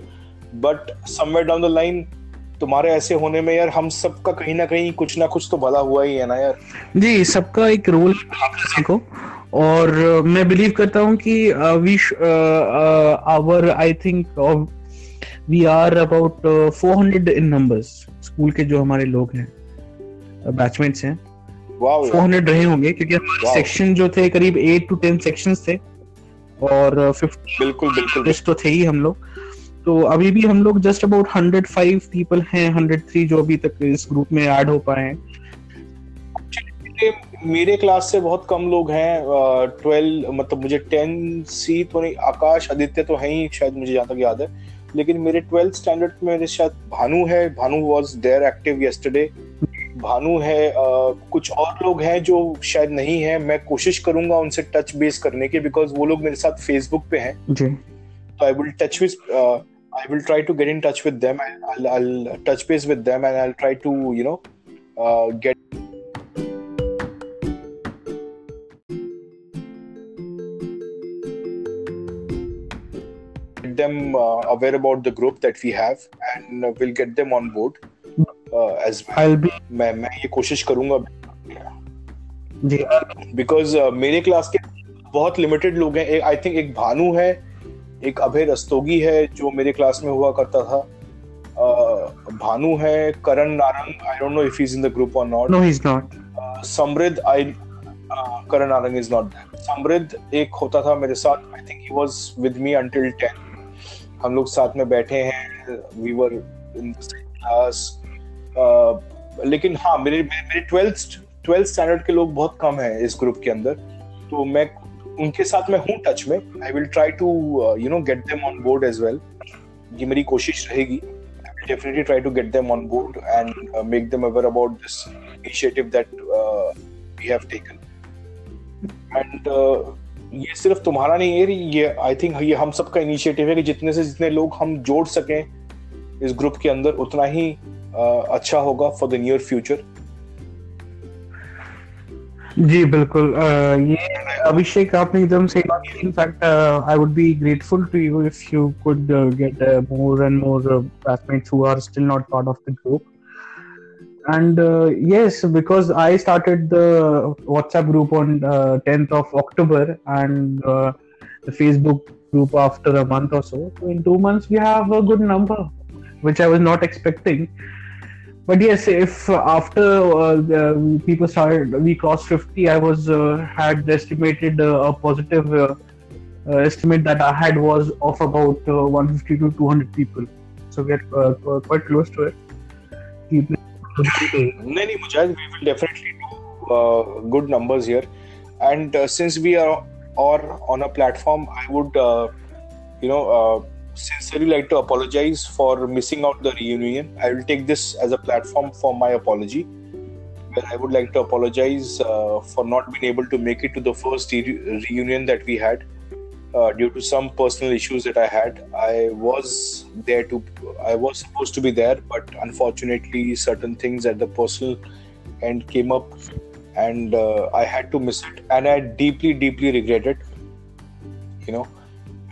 but somewhere down the line तुम्हारे ऐसे होने में यार हम सबका कहीं ना कहीं कुछ ना कुछ तो भला हुआ ही है ना यार जी, सबका एक रोल को। और मैं बिलीव करता हूँ कि we our I think we are about four hundred in numbers school के जो हमारे लोग हैं बैचमेट्स हैं, wow, फोर हंड्रेड रहे होंगे क्योंकि हमारे wow. सेक्शन जो थे करीब एट टू टेन सेक्शंस थे और फिफ्टी बिल्कुल बिल्कुल तो थे ही हम लोग। तो अभी भी हम लोग just about hundred five people हैं, हंड्रेड थ्री जो अभी तक इस ग्रुप में ऐड हो पाए हैं। मेरे क्लास से बहुत कम लोग हैं, ट्वेल्व मतलब मुझे टेन सी तो नहीं, आकाश आदित्य तो है ही शायद मुझे जहाँ तक याद है, लेकिन मेरे ट्वेल्थ स्टैंडर्ड में मेरे शायद भानु है, Bhanu was there active yesterday, Bhanu है, uh, कुछ और लोग हैं जो शायद नहीं है। मैं कोशिश करूंगा उनसे टच बेस करने के बिकॉज वो लोग मेरे साथ फेसबुक पे हैं, तो I will touch with I will try to get in touch with them and I will touch base with them and I will try to you know get. them uh, aware about the group that we have and uh, we'll get them on board uh, as well. I'll be मैं मैं ये कोशिश करूँगा जी because uh, मेरे class के बहुत limited लोग हैं। I think एक भानु है, एक अभय रस्तोगी है जो मेरे क्लास में हुआ करता था, uh, Bhanu hai, Karan Narang, I don't know if he's in the group or not. No, he's not. Uh, Samrith, I uh, Karan Narang is not there. Samrith ek hota tha mere saath, I think he was with me until ten. Hum log saath mein baithe hain, we were in the same class. Uh, लेकिन हाँ मेरे मेरे twelfth twelfth standard के लोग बहुत कम हैं इस group के अंदर, तो मैं उनके साथ मैं हूँ टच में. I will try to uh, you know get them on board as well. ये मेरी कोशिश रहेगी. I will definitely try to get them on board and uh, make them aware about this initiative that uh, we have taken. And uh, ये सिर्फ तुम्हारा नहीं है, ये I think ये हम सबका initiative है कि जितने से जितने लोग हम जोड़ सकें इस ग्रुप के अंदर उतना ही Uh, अच्छा होगा for the near future. जी बिल्कुल, uh, ये अभिषेक आपने एकदम सही बात की. In fact, uh, I would be grateful to you if you could uh, get uh, more and more uh, classmates who are still not part of the group. And uh, yes, because I started the WhatsApp group on uh, tenth of October and uh, the Facebook group after a month or so. So in two months we have a good number, which I was not expecting. But yes, if after uh, the people started, we crossed fifty, I was uh, had estimated uh, a positive uh, uh, estimate that I had was of about uh, one hundred fifty to two hundred people. So we are uh, quite close to it. No, no, Mujahid, we will definitely do uh, good numbers here. And uh, since we are or on a platform, I would, uh, you know. Uh, sincerely like to apologize for missing out the reunion. I will take this as a platform for my apology, where I would like to apologize uh, for not being able to make it to the first re- reunion that we had uh, due to some personal issues that I had. I was there to, I was supposed to be there, but unfortunately certain things at the personal end came up and uh, I had to miss it, and I deeply, deeply regret it, you know.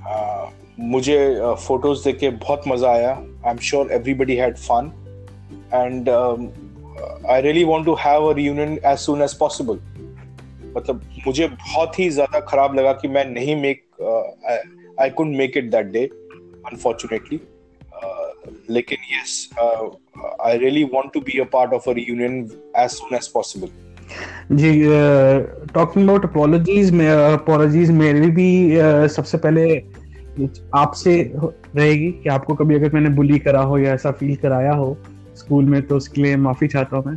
Uh, मुझे photos देख के बहुत मजा आया. I am sure everybody had fun and I really want to have a reunion as soon as possible. मतलब मुझे बहुत ही ज्यादा खराब लगा कि मैं नहीं make I couldn't make it that day unfortunately. लेकिन yes, I really want to be a part of a reunion as soon as possible. जी, टॉकिंग अबाउट अपॉलॉजीज, अपॉलॉजीज मेरी भी uh, सबसे पहले आपसे रहेगी कि आपको कभी अगर मैंने बुली करा हो या ऐसा फील कराया हो स्कूल में, तो उसके लिए माफी चाहता हूँ मैं.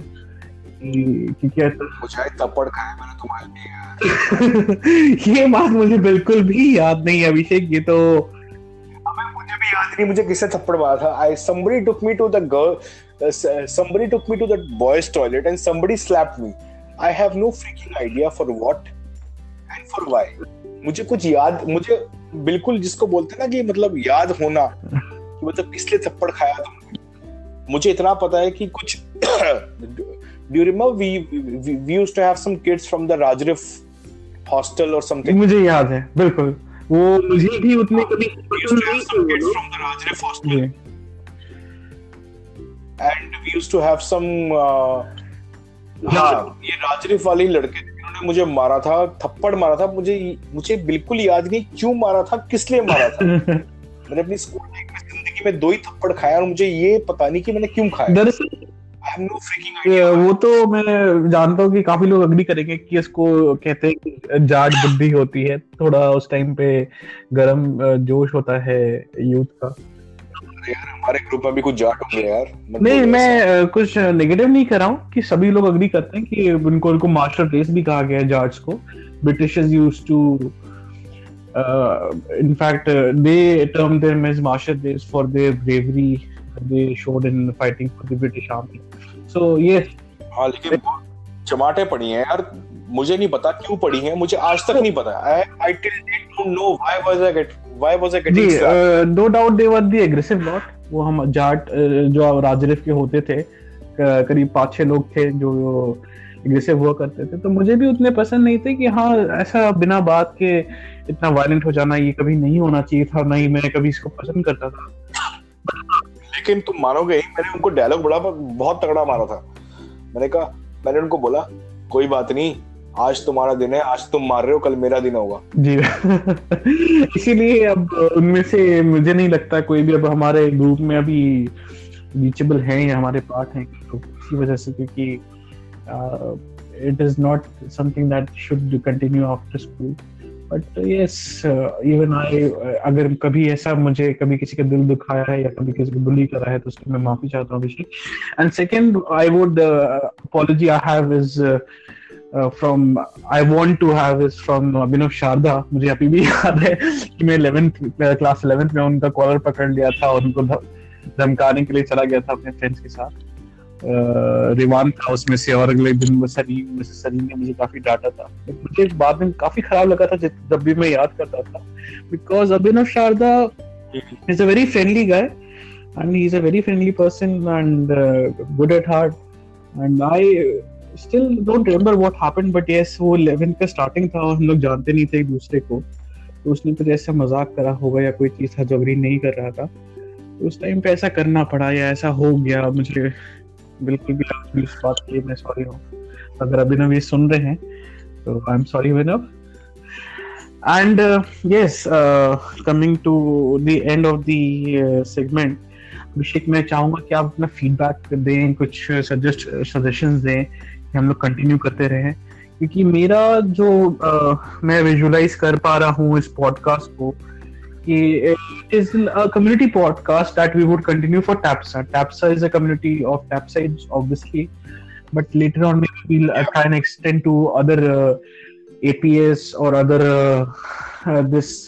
ये बात मुझे बिल्कुल भी याद नहीं है अभिषेक, ये तो मुझे भी याद नहीं मुझे किससे थप्पड़ मारा था. आई somebody took me to the girl, somebody took me to the boys toilet and somebody slapped me. I have no freaking idea for what and for why. मुझे कुछ याद, मुझे बिल्कुल जिसको बोलते हैं ना कि मतलब याद होना कि मतलब किस लिए थप्पड़ खाया तुमने, मुझे इतना पता है कि कुछ do you remember we, we we used to have some kids from the Rajrif hostel or something. मुझे याद है बिल्कुल, वो मुझे भी उतने कभी we used to have some kids from the Rajrif hostel and we used to have some हाँ ये राजरिफ वाले लड़के मुझे मारा था, थप्पड़ मारा था. मुझे मुझे बिल्कुल याद नहीं क्यों मारा था, किस लिए मारा था. मैंने अपनी स्कूल जिंदगी में दो ही थप्पड़ खाया और मुझे ये पता नहीं कि मैंने क्यों खाया. दरअसल I have no freaking idea. वो तो मैं जानता हूँ कि काफी लोग अग्री करेंगे कि इसको कहते हैं जाट बुद्धि होती है, थोड़ा उस टाइम पे गरम जोश होता है यूथ का. यार हमारे ग्रुप में भी कुछ जाट हो गया यार. नहीं, मैं कुछ नेगेटिव नहीं कर रहा हूँ कि सभी लोग अग्री करते हैं कि उनको उनको मास्टर रेस भी कहा गया है जाट्स को. Britishers used to in fact they term them as master race for their bravery they showed in fighting for the British army. So yes, हां लेकिन चमाटे पड़ी हैं यार, मुझे नहीं पता क्यों पड़ी हैं, मुझे आज तक नहीं पता. I I till date don't know why was I get why was I getting slapped? Uh, no doubt they were the aggressive lot. वो हम जाट जो राजरिफ के होते थे, करीब पाँच छः लोग थे जो aggressive हुआ करते थे, तो मुझे भी उतने पसंद नहीं थे कि हाँ ऐसा बिना बात के इतना violent हो जाना, ये कभी नहीं होना चाहिए था. नहीं, मैं कभी इसको पसंद करता था. लेकिन तुम मानोगे, मैंने उनको डायलॉग बड़ा बहुत तगड़ा मारा था. मैंने कहा, मैंने उनको बोला कोई बात नहीं, आज तुम्हारा दिन है, आज तुम मार रहे हो, कल मेरा दिन होगा. जी इसीलिए अब उनमें से मुझे नहीं लगता कोई भी अब हमारे ग्रुप में अभी रीचेबल हैं या हमारे पार्ट हैं, तो इसी वजह से, क्योंकि it is not something that should continue after school. But yes, even I, अगर कभी ऐसा मुझे कभी किसी का दिल दुखाया है या कभी किसी को बुली करा है तो उसके मैं माफी चाहता हूँ Abhishek. And second, I would apology I have is Uh, from I want to have is from Abhinav Sharda. मुझे अभी भी याद है कि मैं eleventh क्लास eleventh में उनका कॉलर पकड़ लिया था और उनको धमकाने के लिए चला गया था अपने फ्रेंड्स के साथ. uh, रिवान था उसमें से, और अगले दिन सरीम सरीम ने मुझे काफी डांटा था. मुझे बाद में काफी खराब लगा था जब भी मैं याद करता था, because Abhinav Sharda is a very friendly guy and he is a very friendly person and good at heart. And I still don't remember what happened, but yes, वो eleventh का starting था और हम लोग जानते नहीं थे एक दूसरे को, तो उसने तो जैसे मजाक करा होगा या कोई चीज़ हजबरी नहीं कर रहा था, तो उस टाइम पे ऐसा करना पड़ा या ऐसा हो गया. मुझे बिल्कुल भी इस बात के लिए मैं सॉरी हूँ, अगर अभिनव ये सुन रहे हैं तो I am sorry Abhinav. And yes, coming to the end of the segment, Abhishek मैं चाहूँगा कि आप अपना फीडबैक दें, कुछ सजेस्ट सजेशंस दें, हम लोग कंटिन्यू करते रहे, क्योंकि मेरा जो आ, मैं विजुलाइज कर पा रहा हूँ इस पॉडकास्ट को कि it is a community podcast that we would continue for टैप्सा. टैप्सा is a community of टैप्साइड्स obviously, but later on we will try and extend to other APS और other this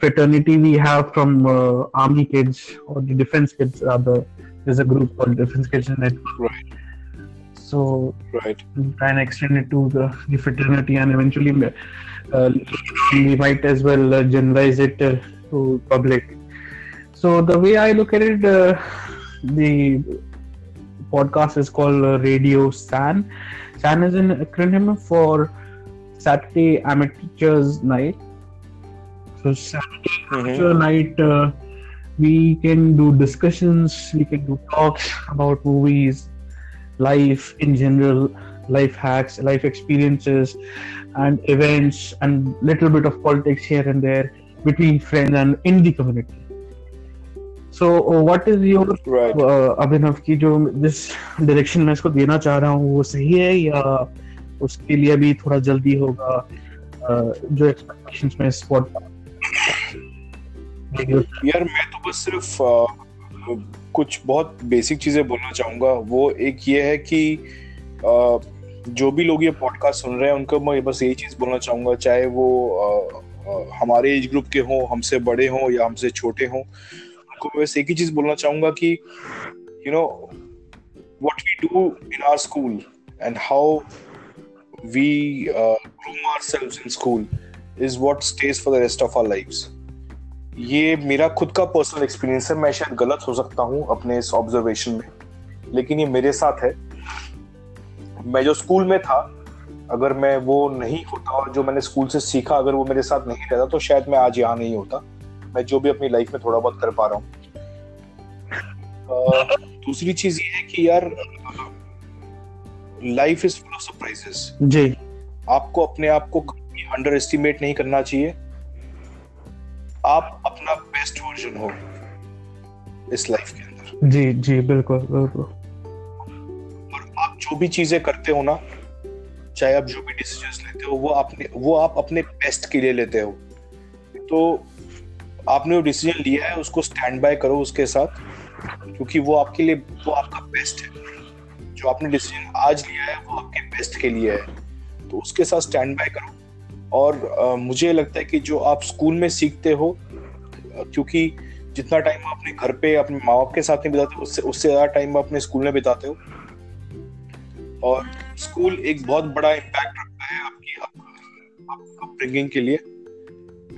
fraternity we have from uh, army kids or the defense kids rather. There's a group called Defense Kids Network. Right. So right. We'll try and extend it to the, the fraternity, and eventually uh, we might as well uh, generalize it uh, to public. So the way I look at it, uh, the podcast is called uh, Radio S A N. S A N is an acronym for Saturday Amateurs Night. So Saturday mm-hmm. night, uh, we can do discussions, we can do talks about movies, life in general, life hacks, life experiences, and events, and little bit of politics here and there between friends and in the community. So, uh, what is your right. uh, Abhinav ki jo this direction मैं इसको देना चाह रहा हूँ, वो सही है या उसके लिए भी थोड़ा जल्दी होगा uh, जो expectations में spot यार. मैं तो बस सिर्फ आ, कुछ बहुत बेसिक चीजें बोलना चाहूंगा. वो एक ये है कि आ, जो भी लोग ये पॉडकास्ट सुन रहे हैं उनको मैं बस यही चीज बोलना चाहूंगा, चाहे वो आ, आ, हमारे एज ग्रुप के हों, हमसे बड़े हों या हमसे छोटे हों, उनको मैं बस एक ही चीज बोलना चाहूंगा कि you know what we do in our school and how we groom ourselves in school is what stays for the rest of our lives. ये मेरा खुद का पर्सनल एक्सपीरियंस है, मैं शायद गलत हो सकता हूँ अपने इस ऑब्जर्वेशन में, लेकिन ये मेरे साथ है. मैं जो स्कूल में था, अगर मैं वो नहीं होता और जो मैंने स्कूल से सीखा अगर वो मेरे साथ नहीं रहता, तो शायद मैं आज यहाँ नहीं होता. मैं जो भी अपनी लाइफ में थोड़ा बहुत कर पा रहा हूँ. दूसरी चीज ये है कि यार life is full of surprises जी. आपको अपने आप को अंडर एस्टिमेट नहीं करना चाहिए. आप अपना बेस्ट वर्जन हो इस लाइफ के अंदर. जी जी बिल्कुल बिल्कुल. और आप जो भी चीजें करते हो ना, चाहे आप जो भी डिसीजंस लेते हो, वो आपने वो आप अपने बेस्ट के लिए लेते हो. तो आपने वो डिसीजन लिया है, उसको स्टैंड बाय करो उसके साथ, क्योंकि वो आपके लिए वो आपका बेस्ट है. जो आपने डिसीजन आज लिया है वो आपके बेस्ट के लिए है, तो उसके साथ स्टैंड बाय करो. और uh, मुझे लगता है कि जो आप स्कूल में सीखते हो, क्योंकि जितना टाइम आपने घर पे अपने माँ बाप के साथ नहीं बिताते, उससे उससे ज़्यादा टाइम आप अपने स्कूल में बिताते हो. और स्कूल एक बहुत बड़ा इम्पैक्ट रखता है आपकी आपकी अपब्रिंगिंग के लिए,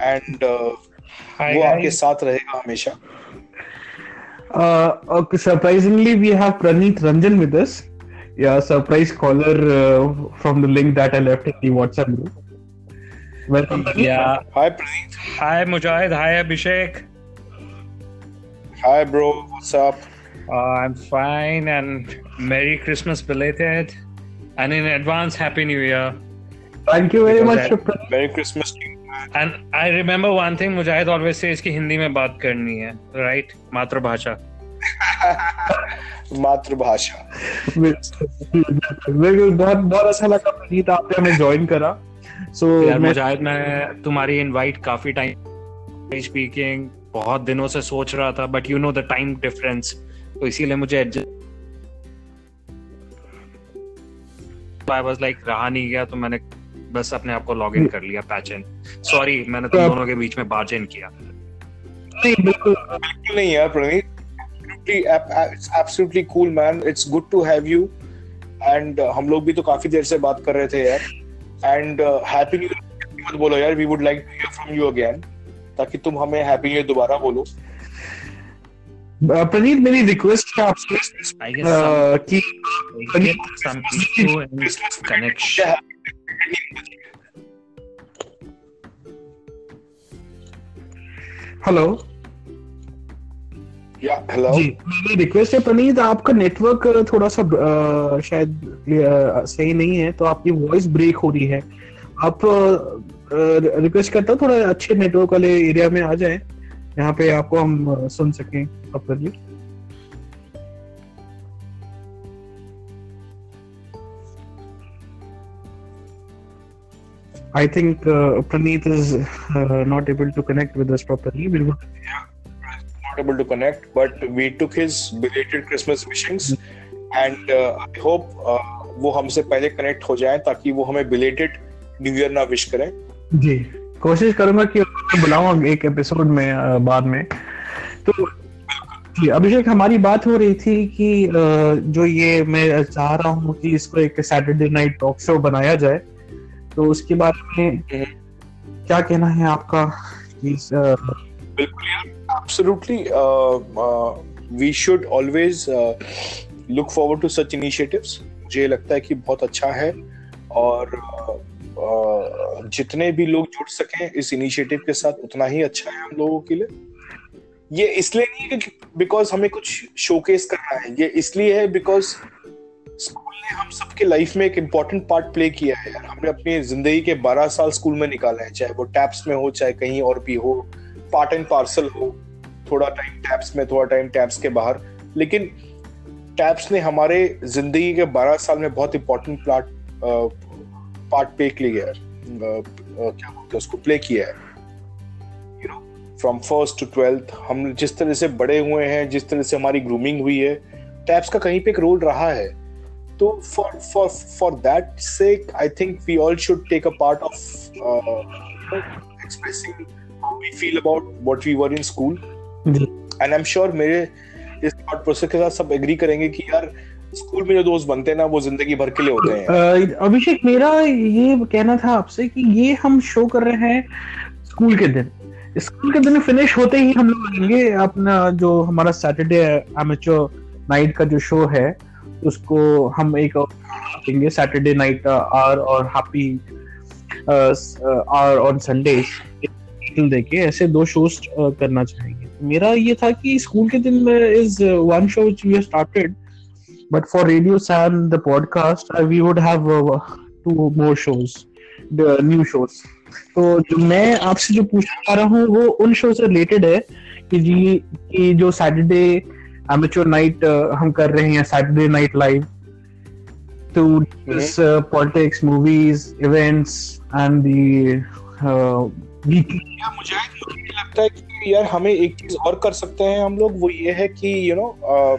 एंड uh, वो आपके साथ रहेगा हमेशा. Surprisingly we have Praneet Ranjan with us, या surprise caller from the link that I left in the WhatsApp group. Welcome Praneet. Yeah. Hi Praneet. Hi Mujahid. Hi Abhishek. Hi bro. What's up? Uh, I'm fine, and Merry Christmas belated, and in advance Happy New Year. Thank you very because much. I, Merry Christmas. And I remember one thing Mujahid always says कि हिंदी में बात करनी है, right? मातृभाषा. मातृभाषा। बिल्कुल, बहुत बहुत अच्छा लगा प्रणीत, आपने हमें ज्वाइन करा। सो मुजाहिद, मैं तुम्हारी इनवाइट काफी टाइम स्पीकिंग बहुत दिनों से सोच रहा था, but you know the time difference, तो इसीलिए मुझे I was like रहा नहीं गया, तो मैंने बस अपने आप को लॉग इन कर लिया, पैच इन। सॉरी, मैंने तुम दोनों के बीच में बार्ज इन किया। नहीं, बिल्कुल बिल्कुल नहीं यार Praneet, it's absolutely cool man, it's good to have you. And हम लोग भी तो काफी देर से बात कर रहे थे यार। एंड हैप्पी न्यू ईयर बोलो यार, we would like to hear from you again, ताकि तुम हमें हैप्पी न्यू ईयर दोबारा बोलो। प्रणीत, मेरी रिक्वेस्ट है आपसे कि हेलो या हेलो जी, मेरी रिक्वेस्ट है प्रणीत, आपका नेटवर्क थोड़ा सा आ, शायद आ, सही नहीं है, तो आपकी वॉइस ब्रेक हो रही है। आप रिक्वेस्ट करता हूँ थोड़ा अच्छे नेटवर्क वाले एरिया में आ जाएं, यहाँ पे आपको हम सुन सकें properly. I think uh, Praneet is uh, not able to connect with us properly. We were yeah, not able to connect, but we took his belated Christmas wishings, mm-hmm. and uh, I hope uh, वो हमसे पहले connect हो जाएं, ताकि वो हमें belated New Year ना wish करें। जी, कोशिश करूँगा कि बुलाऊँ एक एपिसोड में बाद में। तो जी अभिषेक, हमारी बात हो रही थी कि जो ये मैं चाह रहा हूँ कि इसको एक सैटरडे नाइट टॉक शो बनाया जाए, तो उसके बारे में क्या कहना है आपका? बिल्कुल यार, absolutely, we should always look forward to such initiatives. मुझे लगता है कि बहुत अच्छा है, और uh, जितने भी लोग जुड़ सकें इस इनिशिएटिव के साथ उतना ही अच्छा है हम लोगों के लिए। ये इसलिए नहीं है कि बिकॉज हमें कुछ शोकेस करना है, ये इसलिए है बिकॉज स्कूल ने हम सबके लाइफ में एक इम्पॉर्टेंट पार्ट प्ले किया है यार। हमने अपनी जिंदगी के बारह साल स्कूल में निकाले हैं, चाहे वो टैप्स में हो, चाहे कहीं और भी हो, पार्ट एंड पार्सल हो, थोड़ा टाइम टैप्स में, थोड़ा टाइम टैप्स के बाहर, लेकिन टैप्स ने हमारे जिंदगी के बारह साल में बहुत इम्पोर्टेंट पार्ट पार्ट प्ले किया है, क्या बोलते हैं उसको, प्ले किया है। You know, from first to twelfth हम जिस तरह से बड़े हुए हैं, जिस तरह से हमारी ग्रूमिंग हुई है, टैप्स का कहीं पे एक रोल रहा है। तो for for for that sake, I think we all should take a part of uh, expressing how we feel about what we were in school. And I'm sure मेरे इस thought process के साथ सब agree करेंगे कि यार school में जो दोस्त बनते हैं ना, वो जिंदगी भर के लिए होते हैं। अभिषेक, मेरा ये कहना था आपसे कि ये हम शो कर रहे हैं स्कूल के दिन, स्कूल के दिन फिनिश होते ही हम लोग अपना जो हमारा सैटरडे एमेच्योर नाइट का जो शो है, उसको हम एक देंगे सैटरडे नाइट आर और हैप्पी आर ऑन संडे देके, ऐसे दो शोज करना चाहेंगे। मेरा ये था कि स्कूल के दिन में is one show which we have started, but for radio sun the podcast we would have two more shows, the new shows. तो जो मैं आपसे जो पूछना चाह रहा हूँ वो उन शो से रिलेटेड है कि जी कि जो सैटरडे एमेच्योर नाइट हम कर रहे हैं, Saturday night live, to discuss politics, movies, events and the weekly. मुझे लगता है कि यार हमें एक चीज और कर सकते हैं हम लोग, वो ये है कि यू नो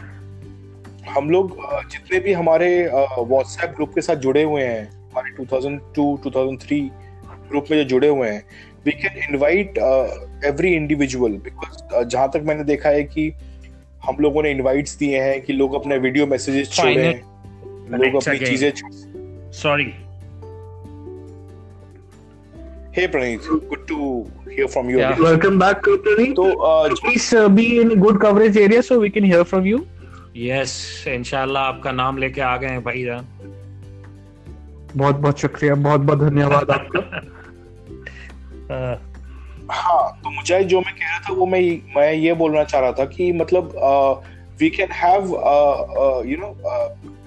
हम लोग जितने भी हमारे व्हाट्सएप ग्रुप के साथ जुड़े हुए हैं, हमारे two thousand two, two thousand three group में जो जुड़े हुए हैं, we can invite every individual, because जहाँ तक मैंने देखा है कि हम लोगों ने इनवाइट्स दिए हैं कि लोग अपने वीडियो मैसेजेस छोड़ें, लोग अपनी चीजें छोड़ें। Sorry. Hey Praneet, good to hear from you. Yeah. Welcome back, Praneet. So, uh, please uh, be in good coverage area so we can hear from you. Yes, इंशाल्लाह आपका नाम लेके आ गए हैं भाई जान। बहुत बहुत शुक्रिया, बहुत बहुत धन्यवाद आपका। हाँ, तो मुझे जो मैं कह रहा था वो मैं मैं ये बोलना चाह रहा था कि मतलब we can have you know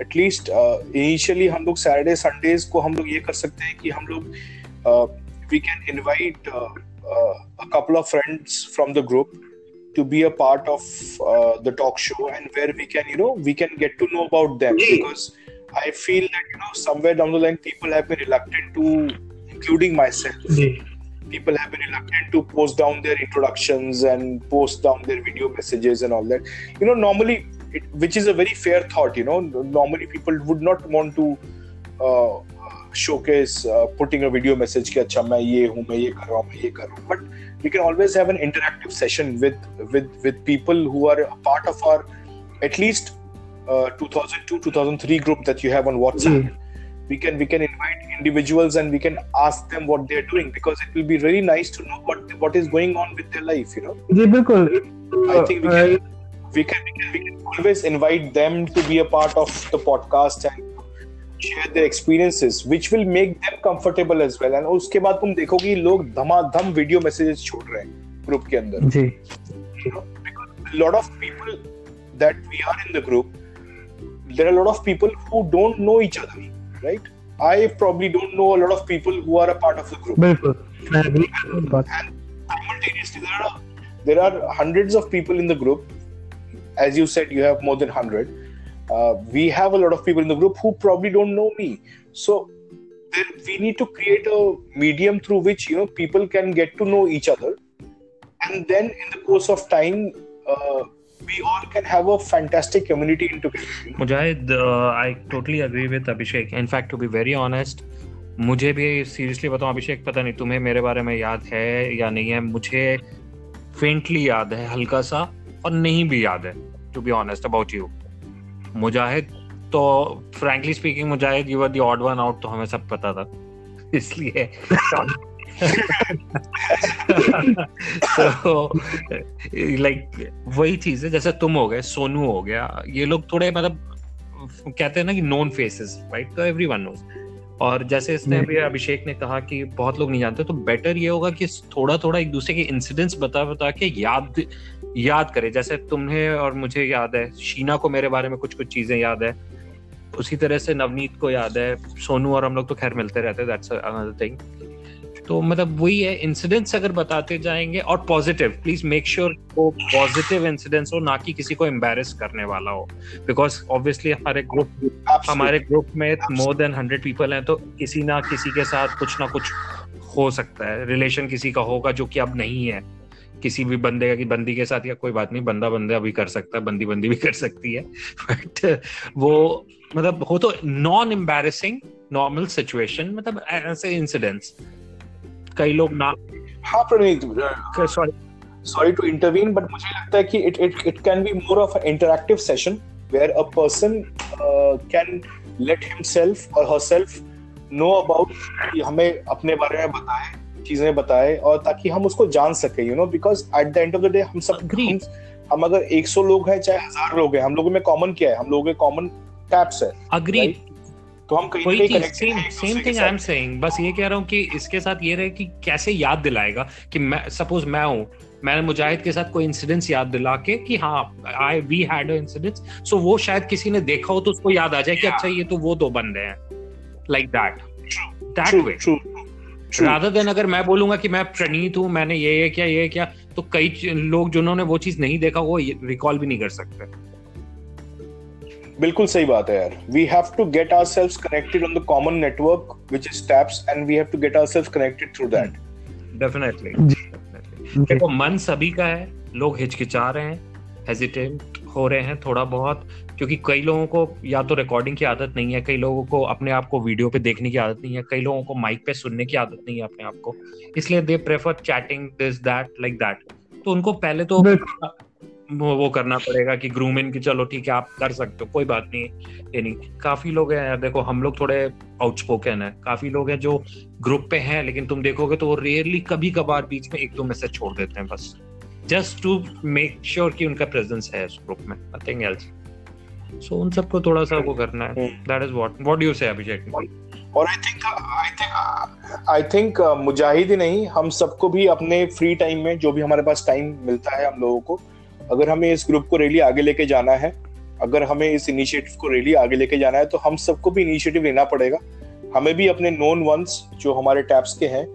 at least initially हम लोग सैटरडे संडेज को हम लोग ये कर सकते हैं कि हम लोग we can invite a couple of friends from the group to be a part of uh, the talk show, and where we can, you know, we can get to know about them, because I feel that, you know, somewhere down the line, people have been reluctant to, including myself, people have been reluctant to post down their introductions and post down their video messages and all that. You know, normally, it, which is a very fair thought, you know, normally people would not want to uh, showcase uh, putting a video message ki acha main ye hu, main ye kar raha hu, main ye kar raha hu. But we can always have an interactive session with with with people who are a part of our at least uh, two thousand two, two thousand three group that you have on WhatsApp. Mm. We can we can invite individuals and we can ask them what they are doing, because it will be really nice to know what what is going on with their life, you know. Yeah, bilkul. I think we can, we can we can we can always invite them to be a part of the podcast and share their experiences, which will make them comfortable as well. And उसके बाद तुम देखोगे लोग धमाधम video messages छोड़ रहे हैं group के अंदर. जी. You know, because a lot of people that we are in the group, there are a lot of people who don't know each other, right? I probably don't know a lot of people who are a part of the group. बिल्कुल. I agree. And simultaneously, there are there are hundreds of people in the group. As you said, you have more than hundred. Uh, we have a lot of people in the group who probably don't know me. So there, we need to create a medium through which, you know, people can get to know each other. And then in the course of time, uh, we all can have a fantastic community into it. Mujahid, uh, I totally agree with Abhishek. In fact, to be very honest, मुझे भी seriously बताऊँ अभिषेक, पता नहीं तुम्हें मेरे बारे में याद है या नहीं है, मुझे faintly याद है हल्का सा, और नहीं भी याद है, to be honest about you. मुजाहिद तो frankly speaking Mujahid you were the odd one out, तो हमें सब पता था इसलिए so like वही चीज है, जैसे तुम हो गए, सोनू हो गया, ये लोग थोड़े मतलब कहते हैं ना कि known faces, right? तो everyone knows. और जैसे इसने भी अभिषेक ने कहा कि बहुत लोग नहीं जानते, तो बेटर ये होगा कि थोड़ा थोड़ा एक दूसरे के इंसिडेंट्स बता बता के याद याद करे. जैसे तुम्हें और मुझे याद है, शीना को मेरे बारे में कुछ कुछ चीजें याद है, उसी तरह से नवनीत को याद है, सोनू और हम लोग तो खैर मिलते रहते हैं, दैट्स अनदर थिंग. तो मतलब वही है, इंसिडेंट्स अगर बताते जाएंगे, और पॉजिटिव, प्लीज मेक श्योर वो पॉजिटिव इंसिडेंट्स हो, ना कि किसी को एम्बेरस करने वाला हो, बिकॉज ऑब्वियसली हमारे ग्रुप हमारे ग्रुप में मोर देन हंड्रेड पीपल हैं, तो किसी ना किसी के साथ कुछ ना कुछ हो सकता है. रिलेशन किसी का होगा जो कि अब नहीं है, किसी भी बंदे का कि बंदी के साथ, या कोई बात नहीं, बंदा बंदा भी कर सकता है, बंदी बंदी भी कर सकती है, बट वो मतलब हो तो नॉन एम्बेरसिंग नॉर्मल सिचुएशन, मतलब ऐसे इंसिडेंट्स कई लोग ना. हाँ Praneet, sorry sorry to intervene, but मुझे लगता है कि it it it can be more of interactive session where a person can let himself और हरसेल्फ नो अबाउट, कि हमें अपने बारे में बताएं, चीजें बताएं, और ताकि हम उसको जान सके, you know, because at the end of the day हम सब हम, हम अगर one hundred लोग हैं चाहे one thousand लोग हैं, हम लोगों में कॉमन क्या है, हम लोगों में कॉमन टैप्स है. अग्री. तो हम कहीं पे connect same same thing I am saying, बस ये कह रहा हूँ कि इसके साथ ये रहे कि कैसे याद दिलाएगा कि मैं सपोज मैं हूँ, मैंने मुजाहिद के साथ कोई इंसिडेंट्स याद दिला के कि हाँ आई we had a incidents, so वो शायद किसी ने देखा हो तो उसको याद आ जाए कि अच्छा ये तो वो दो बंदे हैं, like that that way. Rather than अगर मैं बोलूंगा कि मैं प्रणीत हूँ, मैंने ये ये क्या ये क्या, तो कई लोग जिन्होंने वो चीज नहीं देखा वो रिकॉल भी नहीं कर सकते. बिल्कुल सही बात है यार. We have to get ourselves connected on the common network which is TAPS, and we have to get ourselves connected through that. Definitely. Definitely. देखो मन सभी का है, लोग हिचकिचा रहे हैं, हेजिटेंट हो रहे हैं थोड़ा बहुत, क्योंकि कई लोगों को या तो रिकॉर्डिंग की आदत नहीं है, कई लोगों को अपने आप को वीडियो पे देखने की आदत नहीं है, कई लोगों को माइक पे सुनने की आदत नहीं है अपने आप को, इसलिए they prefer chatting this that like that. तो उनको पहले तो वो करना पड़ेगा कि ग्रूमिंग की, चलो ठीक है आप कर सकते हो, कोई बात नहीं, ये नहीं. काफी लोग हैं यार, देखो हम लोग थोड़े आउटस्पोकन हैं, काफी लोग हैं जो ग्रुप पे हैं, लेकिन तुम देखोगे तो वो रेयरली कभी कभार बीच में एक दो मैसेज छोड़ देते हैं, बस जस्ट टू मेक श्योर कि उनका प्रेजेंस है इस ग्रुप में, नथिंग एल्स. सो उन सबको थोड़ा सा वो करना है, that is what what do you say Abhishek. और I think I think I think Mujahid ही नहीं, हम सबको भी अपने फ्री टाइम में, जो भी हमारे पास टाइम मिलता है हम लोगों को, अगर हमें इस ग्रुप को रियली आगे लेके जाना है, अगर हमें इस इनिशिएटिव को रियली आगे लेके जाना है, तो हम सबको भी इनिशिएटिव लेना पड़ेगा. हमें भी अपने नोन वंस जो हमारे टैप्स के हैं,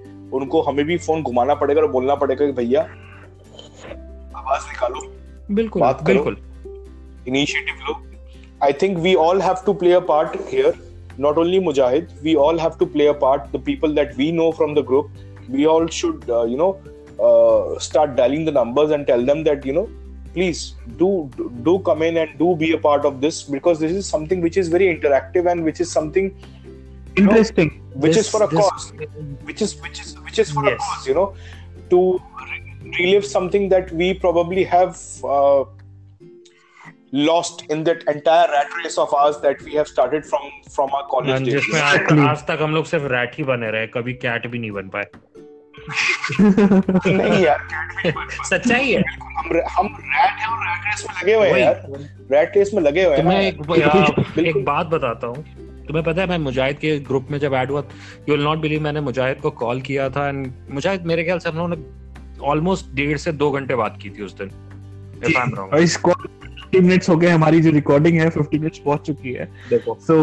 उनको हमें भी फोन घुमाना पड़ेगा और बोलना पड़ेगा कि भैया अब आवाज निकालो, बिल्कुल बात करो, बिल्कुल इनिशिएटिव लो. I think we all have to play a part here, not only Mujahid, we all have to play a part, the people that we know from the group, we all should, uh, you know, uh, start dialing the numbers and tell them that, you know, please do, do do come in and do be a part of this, because this is something which is very interactive and which is something interesting, you know, which this, is for a this, cause, which is, which is, which is for yes. a cause, you know, to re- relive something that we probably have, uh, lost in that entire rat race of ours that we have started from from our college days. जिसमें आज तक हम लोग सिर्फ rat ही बने रहे, कभी cat भी नहीं बन पाए. नहीं यार, कैट भी नहीं बन पाए. सच्चाई है. हम हम रैट हैं और रैट रेस में लगे हुए हैं यार. रैट रेस में लगे हुए हैं. मैं एक बात बताता हूँ. तुम्हें पता है मैं मुजाहिद के ग्रुप में जब ऐड हुआ, यू विल नॉट बिलीव, मैंने मुजाहिद को कॉल किया था एंड मुजाहिद मेरे ख्याल से हम लोगों ने ऑलमोस्ट डेढ़ से दो घंटे बात की थी उस दिन. मिनट्स हो गए हमारी जो रिकॉर्डिंग है, फिफ्टी मिनट्स पहुंच चुकी है. देखो so,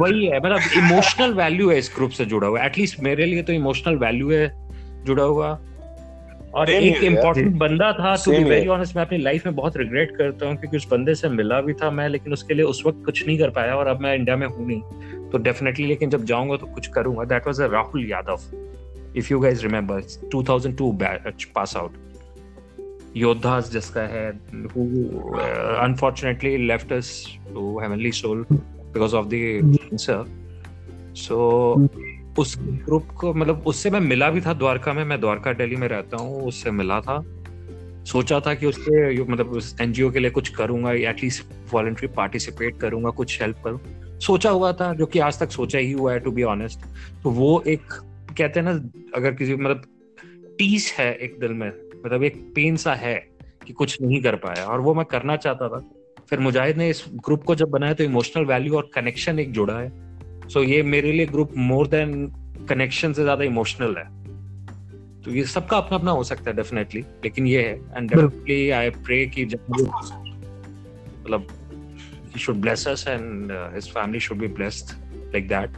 वही है, मतलब इमोशनल वैल्यू है इस ग्रुप से जुड़ा हुआ, एटलीस्ट मेरे लिए तो इमोशनल वैल्यू है जुड़ा हुआ. और Same एक इम्पोर्टेंट बंदा था, टू बी वेरी ऑनेस्ट. मैं अपनी लाइफ में बहुत रिग्रेट करता हूँ क्योंकि उस बंदे से मिला भी था मैं, लेकिन उसके लिए उस वक्त कुछ नहीं कर पाया. और अब मैं इंडिया में हूँ नहीं तो डेफिनेटली, लेकिन जब जाऊंगा तो कुछ करूंगा. That was Rahul Yadav, if you guys remember, two thousand two batch pass out योद्धास जिसका है, who uh, unfortunately left us to heavenly soul because of the cancer. So उस ग्रुप को, मतलब उससे मैं मिला भी था द्वारका में. मैं द्वारका दिल्ली में रहता हूँ, उससे मिला था. सोचा था कि उसके, मतलब उस एनजीओ के लिए कुछ करूँगा, एटलीस्ट वॉलंटरी पार्टिसिपेट करूँगा, कुछ हेल्प करूँ, सोचा हुआ था, जो कि आज तक सोचा ही हुआ है टू बी ऑनेस्ट. तो वो एक कहते हैं ना, अगर किसी, मतलब टीस है एक दिल में, मतलब एक पेन सा है कि कुछ नहीं कर पाया, और वो मैं करना चाहता था. फिर मुजाहिद ने इस ग्रुप को जब बनाया तो इमोशनल वैल्यू और कनेक्शन एक जुड़ा है. सो so ये मेरे लिए ग्रुप मोर देन कनेक्शन से ज्यादा इमोशनल है. तो ये सबका अपना अपना हो सकता है डेफिनेटली, लेकिन ये है. एंड डेफिनेटली आई प्रे कि मतलब he should bless us and his family should be blessed like that.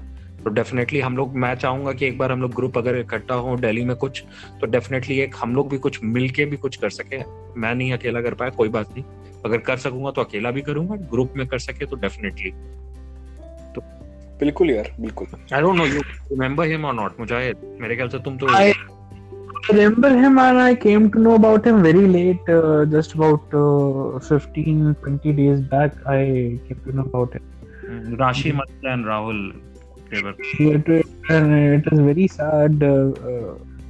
तो डेफिनेटली हम लोग, मैं चाहूंगा कि एक बार हम लोग ग्रुप अगर इकट्ठा हो दिल्ली में कुछ, तो डेफिनेटली एक हम लोग भी कुछ मिलके भी कुछ कर सके. मैं नहीं अकेला कर पाया, कोई बात नहीं, अगर कर सकूंगा तो अकेला भी करूंगा, ग्रुप में कर सके तो डेफिनेटली. तो बिल्कुल यार, बिल्कुल. I don't know you remember him और नॉट मुजाहिद, मेरे ख्याल से तुम तो. I remember him and I came to know about him very late, just about fifteen twenty days back I came to know about him. Rashi Matta and Rahul. It was very sad. Uh,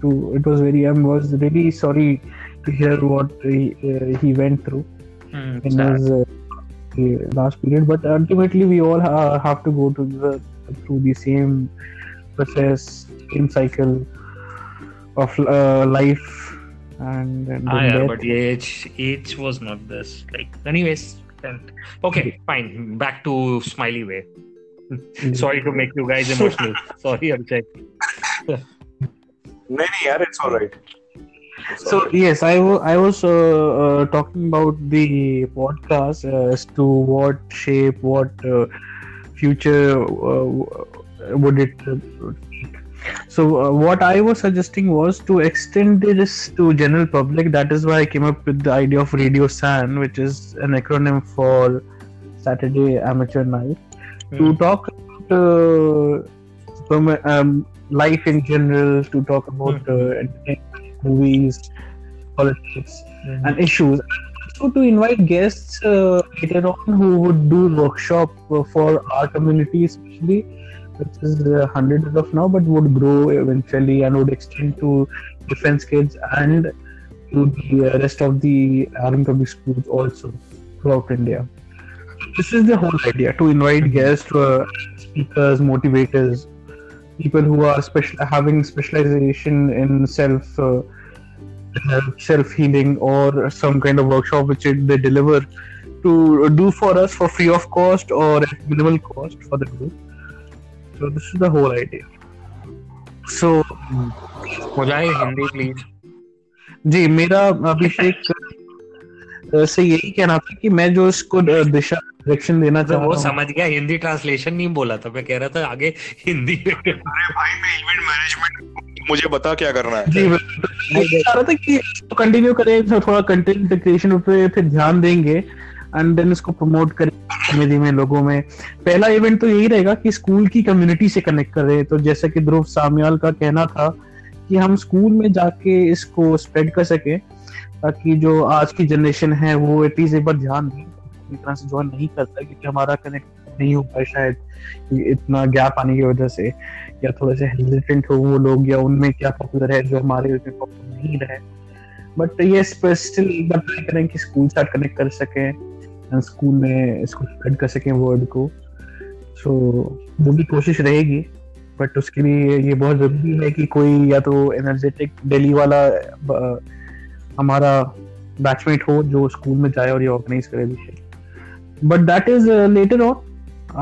to it was very. I was really sorry to hear what he, uh, he went through mm, in his uh, last period. But ultimately, we all ha- have to go to the, through the same process, same cycle of uh, life. And, and ah, yeah, but age age was not this. Like, anyways, okay, fine. Back to smiley way. Sorry to make you guys emotional. Sorry, Abhishek. No, no, it's all right. It's so all right. Yes, I, w- I was uh, uh, talking about the podcast uh, as to what shape, what uh, future uh, would it take. So uh, what I was suggesting was to extend this to general public. That is why I came up with the idea of Radio S A N, which is an acronym for Saturday Amateur Night. To talk about uh, um, life in general, to talk about uh, movies, politics, mm-hmm. and issues. Also to invite guests uh, later on who would do workshop for our community especially, which is uh, hundreds of now, but would grow eventually and would extend to defense kids and to the rest of the armed public schools also throughout India. This is the whole idea, to invite guests, uh, speakers, motivators, people who are special, having specialization in self uh, self healing or some kind of workshop which it, they deliver to do for us for free of cost or at minimal cost for the group. So this is the whole idea. So, Mujahid Hindi please. जी मेरा अभिषेक से यही कहना था कि मैं जो इसको दिशा डायरेक्शन देना चाहता हूं. वो समझ गया, हिंदी ट्रांसलेशन नहीं बोला था, मैं कह रहा था आगे हिंदी. अरे भाई मैं इवेंट मैनेजमेंट मुझे बता क्या करना है कि इसको कंटिन्यू करें, थोड़ा कंटेंट क्रिएशन पे फिर ध्यान देंगे एंड देन इसको प्रमोट करें धीमे धीमे लोगों में। पहला इवेंट तो यही रहेगा कि स्कूल की कम्युनिटी से कनेक्ट करें। तो जैसा कि ध्रुव साम्याल का कहना था कि हम स्कूल में जाके इसको स्प्रेड कर सके ताकि जो आज की जनरेशन है वो एटलीस्ट एक बार ध्यान दें, इस तरह से ज्वाइन नहीं करता क्योंकि हमारा कनेक्ट नहीं हो पाया शायद इतना गैप आने की वजह से, या थोड़े से हेजिटेंट हो वो लोग या उनमें क्या पॉपुलर है जो हमारे उसमें पॉपुलर नहीं रहे। बट ये स्पेशल ट्राई करें कि स्कूल साथ कनेक्ट कर सकें एंड स्कूल में इसको स्प्रेड कर सकें वर्ड को। सो वो भी कोशिश रहेगी, बट उसके लिए ये बहुत जरूरी है कि कोई या तो एनर्जेटिक दिल्ली वाला हमारा बैचमेट हो जो स्कूल में जाए और ये ऑर्गेनाइज करे भी। But that is uh, later on,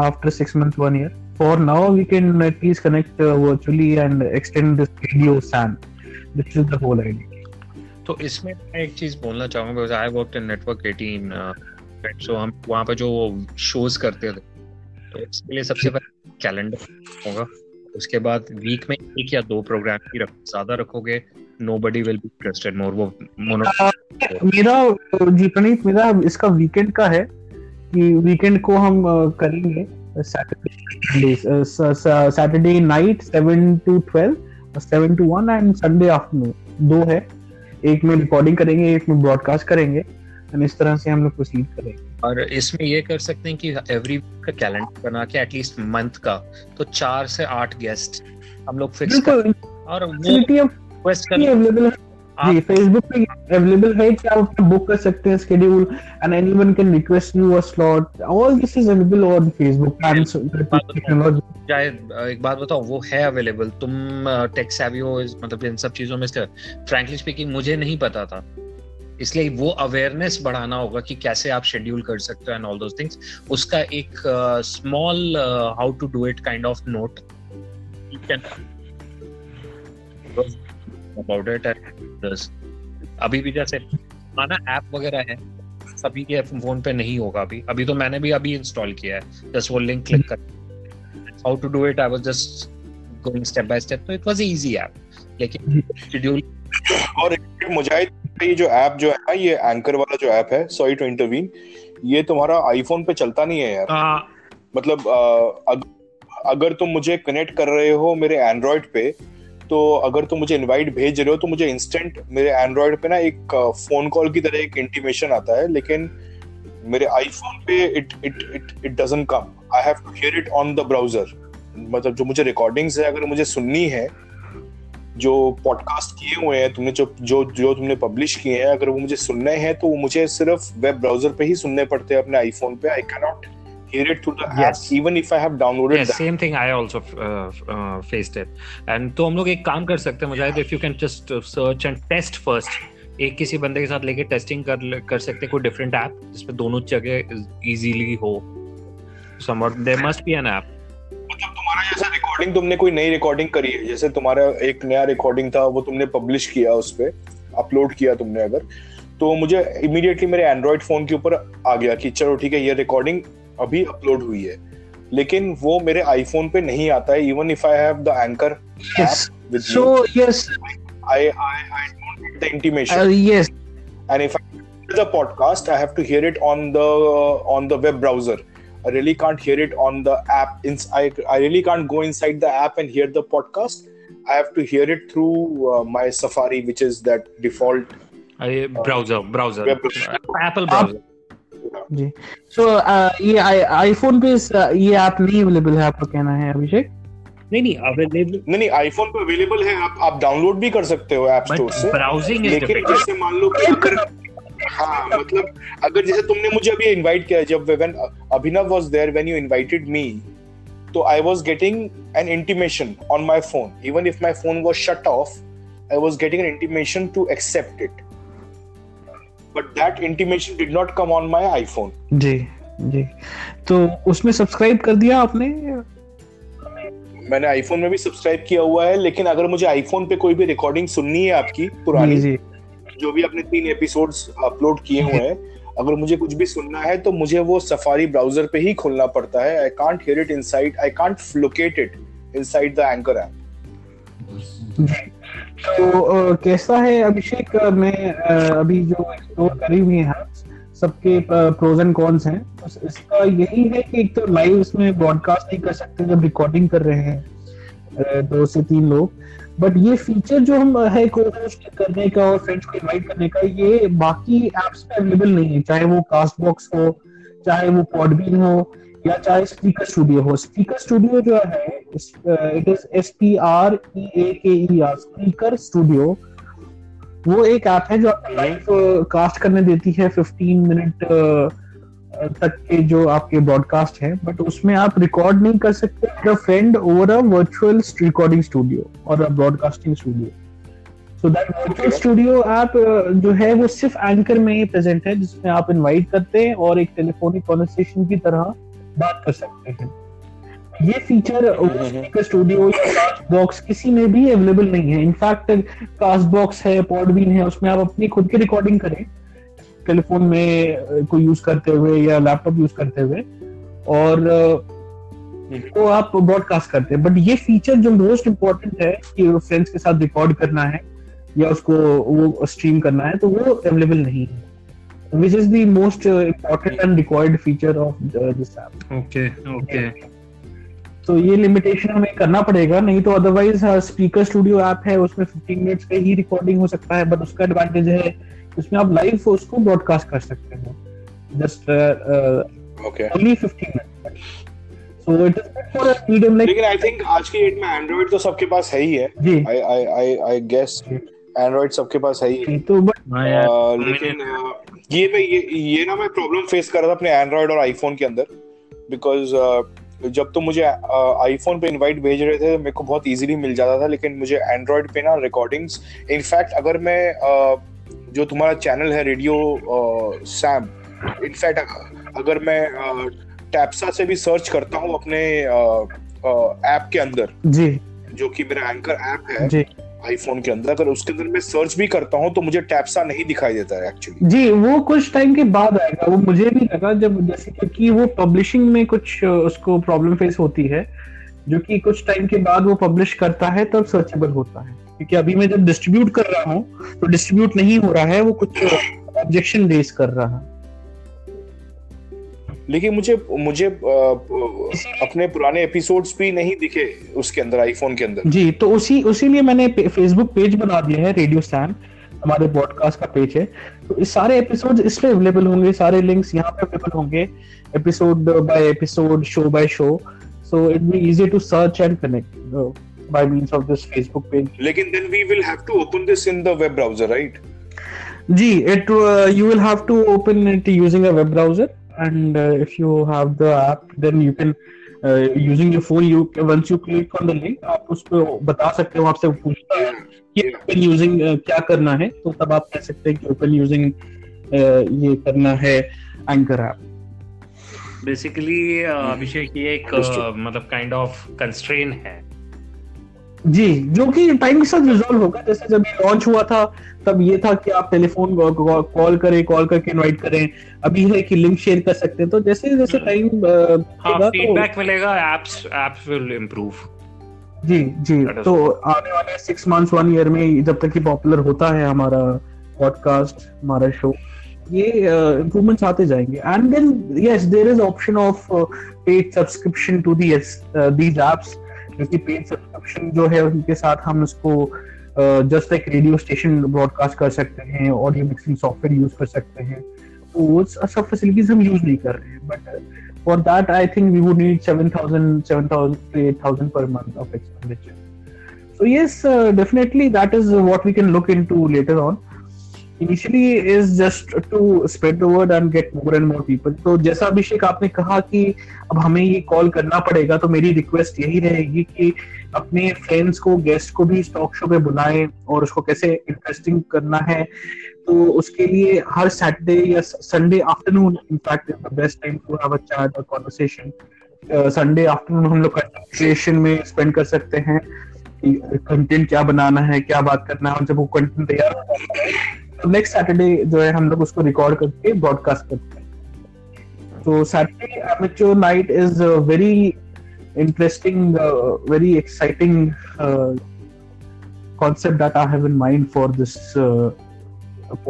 after six months, one year. For now, we can uh, please connect uh, virtually and extend this Radio S A N. This is the whole idea. तो इसमें मैं एक चीज बोलना चाहूँगा, because I worked in Network eighteen, uh, so हम वहाँ पे जो shows करते थे, तो इसके लिए सबसे पहले calendar होगा, उसके बाद week में एक या दो program ही रख, ज़्यादा रखोगे nobody will be interested more. वो मेरा जी प्रणीत मेरा इसका weekend का है कि वीकेंड को हम करेंगे Saturday night seven to twelve, seven to one and Sunday afternoon, दो है, एक में रिकॉर्डिंग करेंगे एक में ब्रॉडकास्ट करेंगे, और इस तरह से हम लोग प्रोसीड करेंगे। और इसमें ये कर सकते हैं कि एवरी वीक का कैलेंडर बना के एटलीस्ट मंथ का तो चार से आठ गेस्ट हम लोग फिक्स करें, और वो फेसबुक पे अवेलेबल है कि आप बुक कर सकते हैं schedule and anyone can request you a slot, all this is available on Facebook and चाहे एक बात बताओ वो है अवेलेबल। तुम टेक सेवी हो, मतलब इन सब चीजों में फ्रैंकली स्पीकिंग मुझे नहीं पता था, इसलिए वो अवेयरनेस बढ़ाना होगा कि कैसे आप शेड्यूल कर सकते हो एंड ऑल दोस थिंग्स। उसका एक small how to do it kind of note about it and अभी भी जैसे माना ऐप वगैरह है सभी के फोन पे नहीं होगा अभी, अभी तो मैंने भी अभी इंस्टॉल किया है, जस्ट वो लिंक क्लिक कर how to do it, I was just going step by step, तो इट वाज इजी ऐप। लेकिन शेड्यूल और मुझे ये जो ऐप जो है ये एंकर वाला जो ऐप है, सॉरी टू इंटरवीन, ये तुम्हारा आईफोन पे चलता नहीं है यार, मतलब अगर तुम मुझे कनेक्ट कर रहे हो मेरे एंड्रॉइड पे तो अगर तुम मुझे इनवाइट भेज रहे हो तो मुझे इंस्टेंट मेरे एंड्रॉइड पे ना एक फोन कॉल की तरह एक इंटीमेशन आता है, लेकिन मेरे आईफोन पे it it it it doesn't come, I have to hear it on the browser. मतलब जो मुझे रिकॉर्डिंग्स है अगर मुझे सुननी है, जो पॉडकास्ट किए हुए हैं तुमने, जो जो जो तुमने पब्लिश किए हैं अगर वो मुझे सुनने हैं तो वो मुझे सिर्फ वेब ब्राउजर पे ही सुनने पड़ते हैं अपने आईफोन पे, I can not hear it through the yes. app even if I have downloaded yes, that. Same thing I also uh, uh, faced it. And तो हम लोग एक काम कर सकते हैं मुजाहिद, if you can just search and test first, एक किसी बंदे के साथ लेके टेस्टिंग कर कर सकते हैं कोई different app जिसपे दोनों जगह easily हो, somewhat there must be an app. मतलब तुम्हारा जैसा recording तुमने कोई नई recording करी है, जैसे तुम्हारा एक नया recording था वो तुमने publish किया उसपे upload किया तुमने अगर, तो मुझे immediately मेरे Android phone के ऊपर आ गया कि चलो ठीक है ये recording अभी अपलोड हुई है, लेकिन वो मेरे आईफोन पे नहीं आता है even if I have the Anchor app with so yes I I I don't get the intimation yes and if I do the podcast I have to hear it on the on the web browser, I really can't hear it on the app, I I really can't go inside the app and hear the podcast, I have to hear it through my Safari which is that default browser browser Apple browser जी। So ये iPhone पे ये app नहीं available है आपको कहना है अभिषेक? नहीं नहीं अवेलेबल नहीं नहीं आईफोन पे अवेलेबल है, आप आप डाउनलोड भी कर सकते हो ऐप स्टोर से, ब्राउजिंग इज डिफरेंट। लेकिन जैसे मान लो कि हाँ मतलब अगर जैसे तुमने मुझे अभी इनवाइट किया, जब when Abhinav was there when you invited me तो I was getting an intimation on my phone, even if my phone was shut off I was getting an intimation to accept it, but that intimation did not come on my iPhone. जी जी तो उसमें subscribe कर दिया आपने? मैंने iPhone में भी सब्सक्राइब किया हुआ है, लेकिन अगर मुझे आईफोन पे कोई भी रिकॉर्डिंग सुननी है आपकी पुरानी जी, जी. जो भी आपने तीन एपिसोड्स अपलोड किए हुए हैं अगर मुझे कुछ भी सुनना है तो मुझे वो सफारी ब्राउजर पे ही खोलना पड़ता है, I can't hear it inside, I can't locate it inside the Anchor app. तो आ, कैसा है अभिषेक? मैं आ, अभी जो एक्सप्लोर करी हुई है सबके प्रोज एंड कॉन्स हैं, तो इसका यही है कि एक तो लाइव इसमें ब्रॉडकास्ट नहीं कर सकते जब रिकॉर्डिंग कर रहे हैं दो से तीन लोग, बट ये फीचर जो हम है को होस्ट करने का और फ्रेंड्स को इन्वाइट करने का, ये बाकी एप्स पे अवेलेबल नहीं है, चाहे वो कास्ट बॉक्स हो, चाहे वो पॉडबीन हो, या चाहे स्पीकर स्टूडियो हो। स्पीकर स्टूडियो जो है it is S P R E A K E are, speaker studio, वो एक ऐप है जो आपको लाइव कास्ट करने देती है पंद्रह मिनट तक के जो आपके ब्रॉडकास्ट है, बट उसमें आप रिकॉर्ड नहीं कर सकते your friend over a virtual recording studio और a broadcasting studio. So that virtual studio app जो है वो सिर्फ एंकर में ही प्रेजेंट है, जिसमें आप इनवाइट करते हैं और एक टेलीफोनिक कॉन्वर्सेशन की तरह बात कर सकते हैं। ये feature speaker studio cast box किसी में भी अवेलेबल नहीं है। इनफैक्ट कास्ट बॉक्स है, पॉडबीन है, उसमें आप अपनी खुद की रिकॉर्डिंग करें टेलीफोन में को यूज करते हुए या लैपटॉप यूज करते हुए, और को आप ब्रॉडकास्ट करते हैं। बट ये फीचर जो मोस्ट इम्पोर्टेंट है कि फ्रेंड्स के साथ रिकॉर्ड करना है या उसको वो स्ट्रीम करना है, तो वो अवेलेबल नहीं है, which is the most important and required feature of this app. Okay, okay. तो ये limitation हमें करना पड़ेगा, नहीं तो otherwise speaker studio app है उसमें fifteen minutes पे ही recording हो सकता है, but उसका advantage है उसमें आप live उसको broadcast कर सकते हैं just uh, okay. only fifteen minutes. So it is good for a medium like. लेकिन I think आज की डेट में Android तो सबके पास है ही है. जी. I I I I guess Android सबके पास है ही. तो but लेकिन ये मैं ये ये ना मैं प्रॉब्लम फेस कर रहा था अपने एंड्रॉयड और आईफोन के अंदर, बिकॉज uh, जब तो मुझे आईफोन uh, पे इनवाइट भेज रहे थे मेरे को बहुत इजीली मिल जाता था, लेकिन मुझे एंड्रॉयड पे ना रिकॉर्डिंग्स, इनफैक्ट अगर मैं uh, जो तुम्हारा चैनल है रेडियो सैम, इनफैक्ट अगर मैं uh, टैप्सा से भी सर्च करता हूँ अपने ऐप uh, uh, के अंदर जी, जो कि मेरा एंकर ऐप है जी आईफोन के अंदर, अगर उसके अंदर मैं सर्च भी करता हूँ तो मुझे टैप्सा नहीं दिखाई देता है एक्चुअली जी। वो कुछ टाइम के बाद आएगा, वो मुझे भी लगा जब जैसे क्योंकि वो पब्लिशिंग में कुछ उसको प्रॉब्लम फेस होती है, जो कि कुछ टाइम के बाद वो पब्लिश करता है तब सर्चेबल होता है, क्योंकि अभी मैं जब डिस्ट्रीब्यूट कर रहा हूँ तो डिस्ट्रीब्यूट नहीं हो रहा है, वो कुछ ऑब्जेक्शन रेज कर रहा है। लेकिन मुझे मुझे अपने पुराने एपिसोड्स भी नहीं दिखे उसके अंदर आईफोन के अंदर जी, तो उसी उसी लिए मैंने फेसबुक पेज बना दिया है रेडियो सैन, हमारे पॉडकास्ट का पेज है, तो इस सारे एपिसोड्स इसमें अवेलेबल होंगे, सारे लिंक्स यहाँ पे अवेलेबल होंगे, episode by episode, show by show, so it be easy to search and connect by means of this Facebook page. लेकिन then we will have to open this in the web browser, right? जी, it you will have to open it using a web browser. And uh, if you have the app, then you can uh, using your phone. You once you click on the link, आप उसको बता सकते हो, आपसे पूछता है कि open using uh, क्या करना है, तो तब आप कह सकते हैं कि open using uh, ये करना है Anchor app. Basically अभिषेक ये एक मतलब kind of constraint है जी, जो कि टाइम के साथ रिजॉल्व होगा। जैसे जब ये लॉन्च हुआ था तब ये था कि आप टेलीफोन कॉल करें, कॉल करके इनवाइट करें, अभी है कि लिंक शेयर कर सकते हैं, तो जैसे जैसे टाइम फीडबैक मिलेगा एप्स एप्स विल इंप्रूव जी जी। तो आने वाले सिक्स मंथ्स वन ईयर में जब तक कि पॉपुलर होता है हमारा पॉडकास्ट, हमारा शो, ये इम्प्रूवमेंट्स आते जाएंगे। And then yes there is option of paid subscription to these apps, क्योंकि पेड सब्सक्रिप्शन जो है उनके साथ हम उसको जस्ट एक रेडियो स्टेशन ब्रॉडकास्ट कर सकते हैं, ऑडियो मिक्सिंग सॉफ्टवेयर यूज कर सकते हैं, तो वो सब फैसिलिटीज हम यूज नहीं कर रहे हैं। But for that I think we would need seven thousand to eight thousand per month of expenditure. So yes, definitely that is what we can look into later on. Initially is just to spread the word and get more and more people. तो जैसा अभिषेक आपने कहा कि अब हमें ये call करना पड़ेगा, तो मेरी रिक्वेस्ट यही रहेगी कि अपने फ्रेंड्स को, गेस्ट को भी इस टॉक शो पे बुलाएं और उसको कैसे इंटरेस्टिंग करना है। तो उसके लिए हर सैटरडे या Sunday afternoon, in fact is the best time to have a chat और कॉन्वर्सेशन। संडे आफ्टरनून हम लोग क्रिएशन में स्पेंड कर सकते हैं, कंटेंट क्या बनाना है, क्या बात करना है, और जब वो कंटेंट तैयार हो जाता है नेक्स्ट सैटरडे जो है हम लोग उसको रिकॉर्ड करके ब्रॉडकास्ट करते हैं। तो Saturday amateur night is very interesting, very exciting concept that I have in mind for this uh,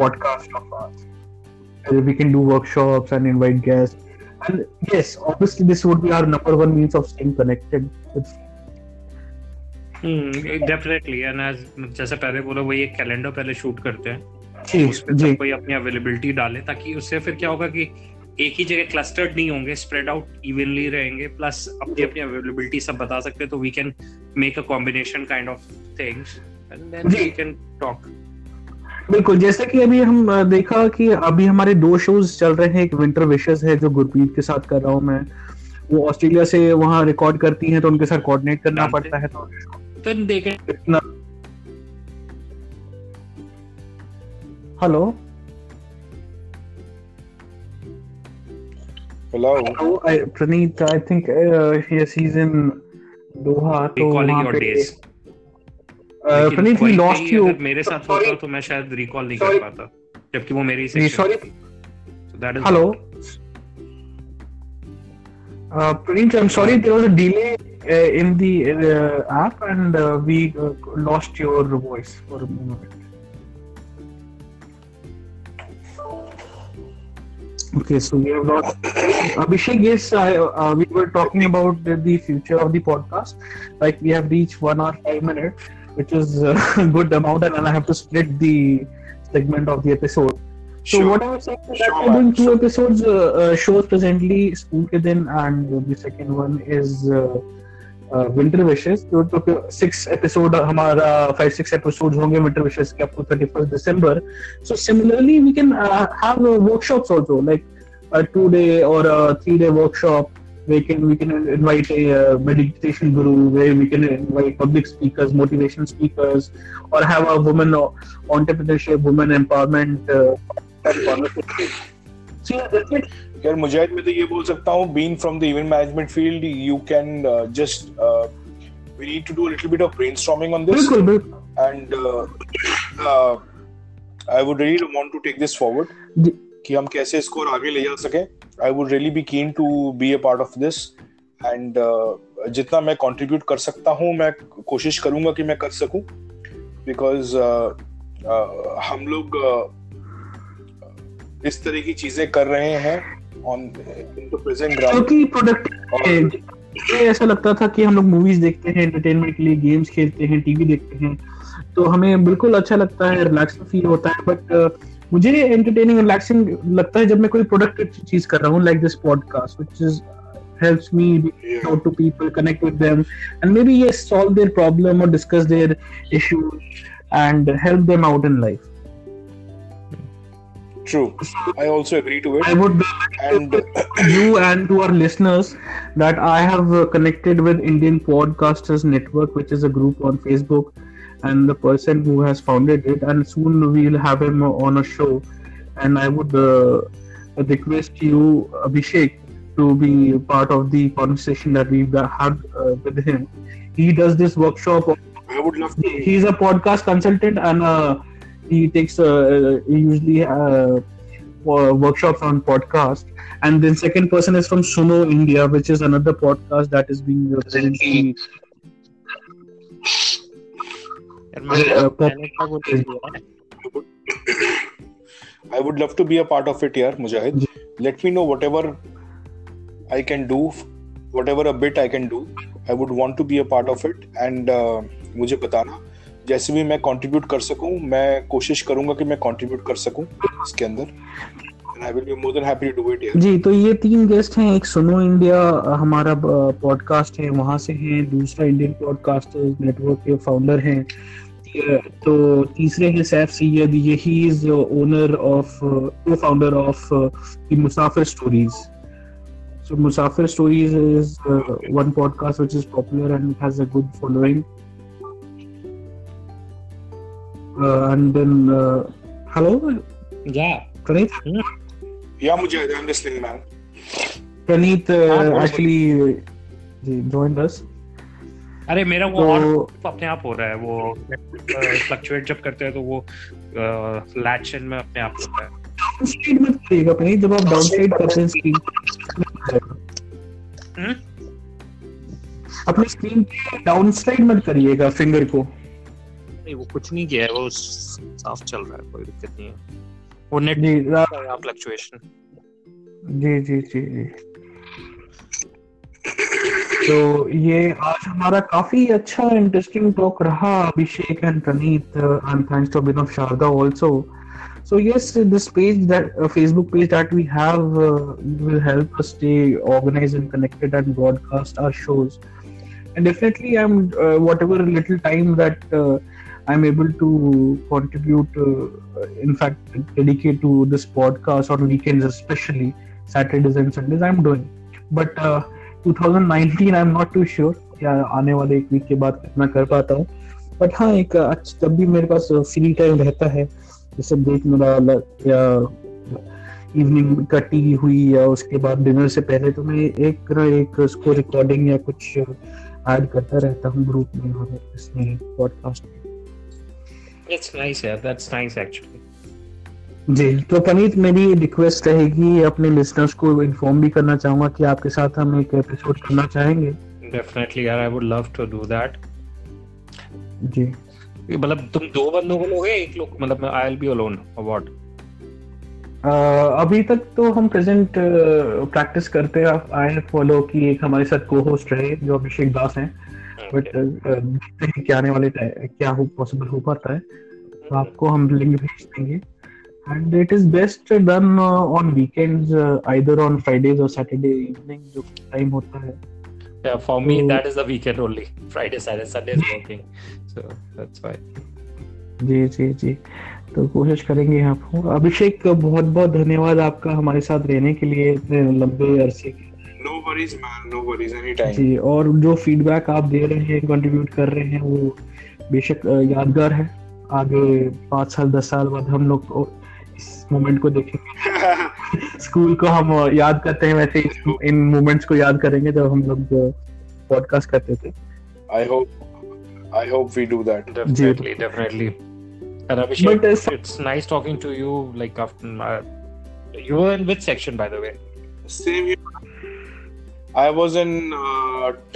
podcast of ours. We can do workshops and invite guests. And yes, obviously this would be our number one means of staying connected with. Hmm, definitely. And as जैसे पहले बोला वही एक calendar पहले shoot करते हैं, उसमें सब कोई अपनी अवेलेबिलिटी डाले, ताकि उससे फिर क्या होगा कि एक ही जगह क्लस्टर्ड नहीं होंगे, स्प्रेड आउट इवनली रहेंगे, प्लस अपनी अपनी अवेलेबिलिटी सब बता सकते हैं, तो we can make a combination kind of things and then we can talk. बिल्कुल, जैसे कि अभी हम देखा कि अभी हमारे दो शोज चल रहे हैं. एक विंटर विशेस है जो गुरप्रीत के साथ कर रहा हूँ मैं, वो ऑस्ट्रेलिया से वहाँ रिकॉर्ड करती हैं, तो उनके साथ कोऑर्डिनेट करना पड़ता है. तो फिर देखें इतना. Hello hello Praneet, I think yes he is in दोहा. तो वहाँ पे प्रणीत, वी लॉस्ट यू. मेरे साथ होता तो मैं शायद रिकॉल नहीं कर पाता, जबकि वो मेरी section. Sorry, hello Praneet, I'm sorry, there was a delay uh, in the uh, app and uh, we uh, lost your voice for a moment. Okay, so we have lost. Abhishek, yes, I, uh, we were talking about the future of the podcast. Like we have reached one hour, five minutes, which is a good amount, and I have to split the segment of the episode. So sure. What I was saying is that we're doing two episodes, uh, uh, shows presently, School Ke Din, and the second one is uh, uh, Winter Wishes. So six episode, हमारा five six episodes होंगे Winter Wishes के up to thirty-first December. So similarly, we can uh, have uh, workshops also, like a two day or a three day workshop. We can we can invite a uh, meditation guru, where we can invite public speakers, motivation speakers, or have a woman entrepreneurship, women empowerment. Uh, यार मुजाहिद, मैं तो ये बोल सकता हूँ, being from the event management field, you can just we need to do a little bit of brainstorming on this, and I would really want to take this forward कि हम कैसे इसको और आगे ले जा सके. I would really be keen to be a part of this, and जितना मैं कंट्रीब्यूट कर सकता हूँ मैं कोशिश करूंगा कि मैं कर सकूं, बिकॉज uh, uh, हम लोग uh, इस तरह की चीजें कर रहे हैं on in the present ground, क्योंकि प्रोडक्ट ऐसा लगता था कि हम लोग मूवीज देखते हैं एंटरटेनमेंट के लिए, गेम्स खेलते हैं, टीवी देखते हैं, तो हमें बिल्कुल अच्छा लगता है, रिलैक्सिंग फील होता है. बट uh, मुझे एंटरटेनिंग रिलैक्सिंग लगता है जब मैं कोई प्रोडक्टिव चीज कर रहा हूँ, like this podcast, which is helps me reach out to people, connect with them, and maybe yes, solve their problem or discuss their issues and help them out in life. True. I also agree to it. I would and to you and to our listeners that I have connected with Indian Podcasters Network, which is a group on Facebook, and the person who has founded it, and soon we'll have him on a show. And I would uh, request you, Abhishek, to be part of the conversation that we've had uh, with him. He does this workshop. I would love to. He's a podcast consultant and a He takes uh, usually uh, workshops on podcast, and then second person is from Suno India, which is another podcast that is being presently. Uh, I would love to be a part of it, yaar, Mujahid. Let me know whatever I can do, whatever a bit I can do. I would want to be a part of it, and uh, मुझे बताना. जैसे भी मैं contribute कर सकूं, मैं कोशिश करूंगा कि मैं कंट्रीब्यूट कर सकूं इसके अंदर, and I will be more than happy to do it here. जी, तो ये तीन गेस्ट हैं. एक सुनो इंडिया हमारा पॉडकास्ट है, वहां से हैं. दूसरा इंडियन पॉडकास्टर्स नेटवर्क के फाउंडर हैं. तो तीसरे हैं सैफ सैयद, ये he is owner of co founder of the Musafir stories. So Musafir stories is one podcast which is popular and has a good following. Uh, and then, uh, hello? Yeah. Praneet? Yeah, Mujahid, I'm listening, man. Praneet uh, actually joined us. अरे मेरा वो अपने आप हो रहा है, वो fluctuate जब करते हैं तो वो लैच इन में अपने आप होता है. डाउनस्लाइड मत करिएगा Praneet, जब आप डाउनस्लाइड करते हैं स्क्रीन, अपने स्क्रीन पे डाउनस्लाइड मत करिएगा फिंगर को. नहीं, वो कुछ नहीं किया है, वो साफ चल रहा है, कोई दिक्कत नहीं है, वो नेट नहीं फ्लक्चुएशन। जी जी जी जी तो ये आज हमारा काफी अच्छा इंटरेस्टिंग टॉक रहा, Abhishek and Praneet, and thanks to Abhinav Sharda also. So yes, this page, that uh, Facebook page that we have, uh, will help us stay organized and connected and broadcast our shows. And definitely, I'm uh, whatever little time that uh, I'm able to contribute, uh, in fact, dedicate to this podcast on weekends, especially Saturdays and Sundays, I'm doing. But uh, twenty nineteen, I'm not too sure. Yeah, आने वाले एक week के बाद कितना कर पाता हूँ. But हाँ, एक आज जब भी मेरे पास फ्री टाइम रहता है, जैसे ब्रेक मिला या इवनिंग कटी हुई या उसके बाद डिनर से पहले, तो मैं एक ना एक उसको रिकॉर्डिंग या कुछ ऐड करता रहता हूँ ग्रुप में हमारे इसमें पॉडकास्ट में. It's nice, yeah. That's nice, actually. जी, तो पनीत मेरी रिक्वेस्ट रहेगी, अपने लिसनर्स को इन्फॉर्म भी करना चाहूँगा कि आपके साथ हम एक एपिसोड करना चाहेंगे. Definitely, यार, I would love to do that. जी. मतलब तुम दो बंदों को लोगे, एक लोग, मतलब आई विल बी अलोन और व्हाट? अभी तक तो हम प्रेजेंट प्रैक्टिस करते हैं, आई फॉलो कि एक हमारे साथ को होस्ट रहे जो अभिषेक दास हैं, बट देखते हैं क्या आने वाले क्या हो पॉसिबल हो पाता है. तो आपको हम लिंक भेज देंगे, and it is best done on weekends, either on Fridays और सैटरडे इवनिंग जो टाइम होता है. Yeah, for me, so, that is the weekend only. Friday, Saturday, Sunday is working. So, that's why. जी जी जी तो कोशिश करेंगे आपको. अभिषेक, बहुत बहुत धन्यवाद आपका हमारे साथ रहने के लिए इतने लंबे अरसे के. No worries, man. No worries, anytime. जी, और जो फीडबैक आप दे रहे हैं, कंट्रीब्यूट कर रहे हैं, वो बेशक यादगार है. आगे पाँच साल दस साल बाद हम लोग इस मोमेंट को देखेंगे. स्कूल को हम याद करते हैं, वैसे इन मोमेंट्स को याद करेंगे जब हम लोग पॉडकास्ट करते थे. I hope I hope we do that. Definitely definitely and Abhishek, it's nice talking to you. Like after you were in which section, by the way? Same here. I was in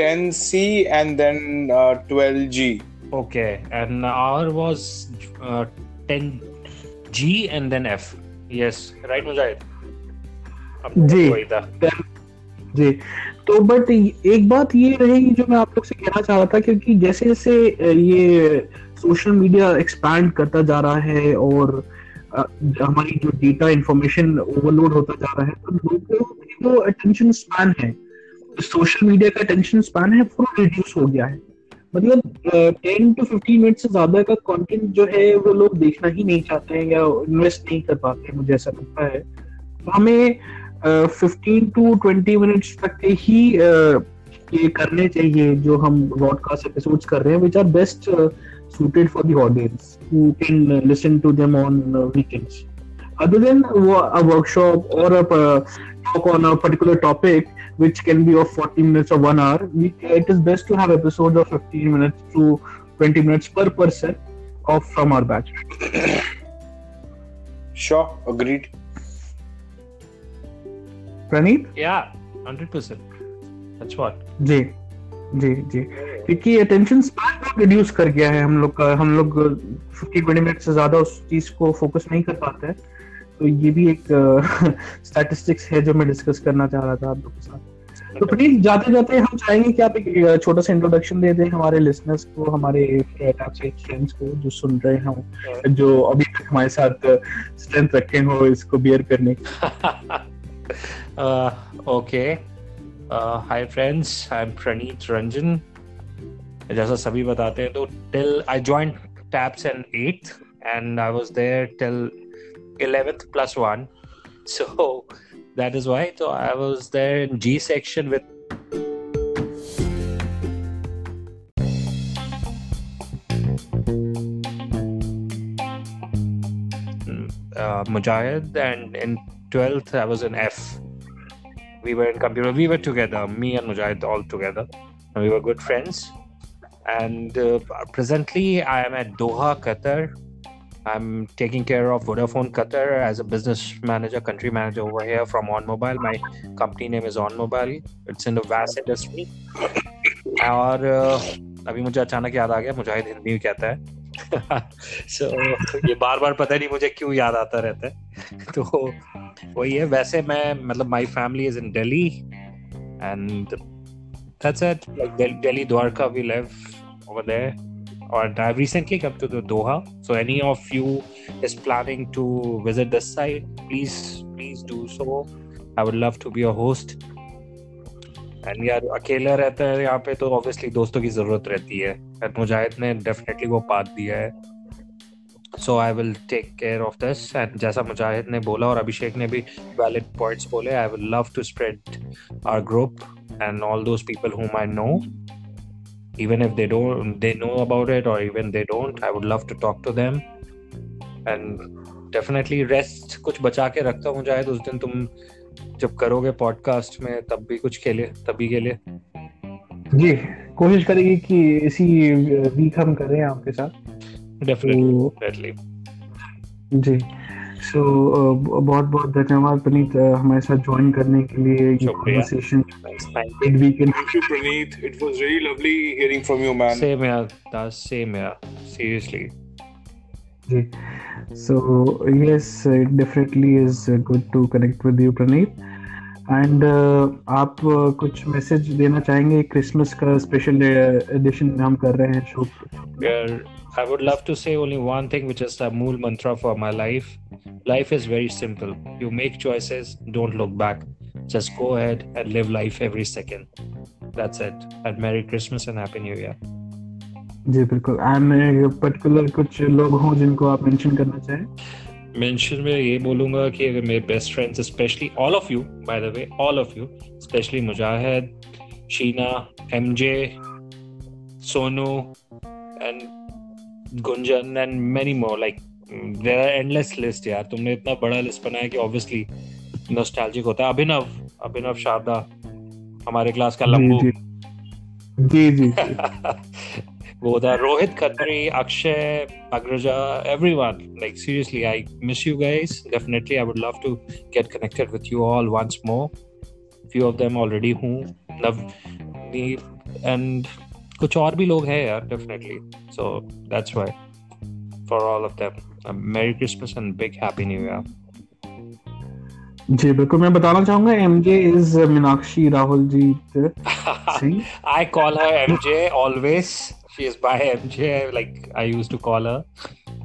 ten C and then twelve G. Okay, and our was ten G and then F. Yes, right Mujahid ji जी तो but एक बात ये रहेगी जो मैं आप लोग से कहना चाह रहा था, क्योंकि जैसे जैसे ये सोशल मीडिया एक्सपैंड करता जा रहा है और हमारी जो डेटा इंफॉर्मेशन ओवरलोड होता जा रहा है, तो लोगों की जो अटेंशन स्पैन है, सोशल मीडिया का अटेंशन स्पैन है, पूरा रिड्यूस हो गया है. मतलब ten to fifteen मिनट से ज्यादा का कंटेंट जो है वो लोग देखना ही नहीं चाहते हैं या इन्वेस्ट नहीं कर पाते, मुझे ऐसा लगता है. हमें fifteen to twenty मिनट्स तक के ही ये करने चाहिए जो हम ब्रॉडकास्ट एपिसोड्स कर रहे हैं, which are best suited for the audience who can listen to them on weekends. Other than a workshop और a talk on a particular topic which can be of forty minutes or one hour, we, it is best to have episodes of fifteen minutes to twenty minutes per person of from our batch. Sure, agreed. Praneet? Yeah, one hundred percent. That's what. जी जी जी क्योंकि attention span को reduce कर गया है हम लोग का. हम लोग fifteen to twenty मिनट से ज़्यादा उस चीज़ को focus नहीं कर पाते हैं. तो ये भी एक स्टैटिस्टिक्स uh, है जो मैं डिस्कस करना चाह रहा था आप लोगों के साथ. तो प्लीज जाते जाते हम चाहेंगे कि आप एक छोटा सा इंट्रोडक्शन दे दें हमारे लिसनर्स को, हमारे फ्रेंड्स को जो सुन रहे हों, जो अभी तक हमारे साथ स्ट्रेंथ रखे हो इसको बियर करने की. Okay, hi friends, I am Praneet Ranjan. जैसा सभी बताते हैं, तो till I joined TAPS and at end I was there till eleventh plus one, so that is why. So I was there in G section with uh, Mujahid, and in twelfth I was in F. We were in computer, we were together, me and Mujahid all together, and we were good friends. And uh, presently I am at Doha, Qatar. I'm taking care of Vodafone Qatar as a business manager, country manager over here from OnMobile. My company name is OnMobile. It's in the vast industry. और अभी मुझे अचानक याद आ गया, मुजाहिद हिंदी भी कहता है, so, ये बार बार पता नहीं मुझे क्यों याद आता रहता है. तो वही है. वैसे मैं मतलब my family is in Delhi and that's it. Like Delhi, Dwarka, we live over there. And I've recently come to the Doha. So any of you is planning to visit this site, please, please do so. I would love to be your host. And यार अकेला रहता है यहाँ पे तो obviously दोस्तों की ज़रूरत रहती है. And मुजाहिद ने definitely वो पाथ दिया है. So I will take care of this. And जैसा मुजाहिद ने बोला और अभिषेक ने भी valid points बोले, I would love to spread our group and all those people whom I know. Even if they don't, they know about it, or even they don't, I would love to talk to them. And definitely rest कुछ बचा के रखता हूँ मुजाहिद. उस दिन तुम जब करोगे पॉडकास्ट में तब भी कुछ के लिए, तभी के लिए जी कोशिश करेंगे कि इसी वीक हम करें आपके साथ. डेफिनेटली जी. सो बहुत बहुत धन्यवाद प्रणीत हमारे साथ ज्वाइन करने के लिए. ये conversation good weekend Praneet. It was really lovely hearing from you man. Same यार दास, सेम यार seriously. So yes, it definitely is good to connect with you, Praneet. And आप कुछ मैसेज देना चाहेंगे? क्रिसमस का स्पेशल एडिशन हम कर रहे हैं show. I would love to say only one thing, which is the mool mantra for my life. Life is very simple. You make choices, don't look back. Just go ahead and live life every second. That's it. And Merry Christmas and Happy New Year. जी बिल्कुल. And particular कुछ लोग हों जिनको आप mention करना चाहें? Mention में ये बोलूंगा कि अगर मेरे best friends, specially all of you, by the way all of you, specially Mujahid, Sheena, MJ, Sonu and Gunjan and many more, like there are endless list यार. तुमने इतना बड़ा लिस्ट बनाया कि ऑब्वियसली नॉस्टैल्जिक होता है. अभिनव अभिनव शारदा, हमारे क्लास का लंबू जी जी Boda, Rohit Khatri, Akshay, Agraja, everyone. Like seriously, I miss you guys. Definitely, I would love to get connected with you all once more. Few of them already who love me and kuch aur bhi log hai yaar, definitely. So that's why for all of them, a Merry Christmas and big Happy New Year. जी बिल्कुल. मैं बताना चाहूंगा M J is Meenakshi Rahul ji Singh. I call her M J always. She is by M J, like I used to call her.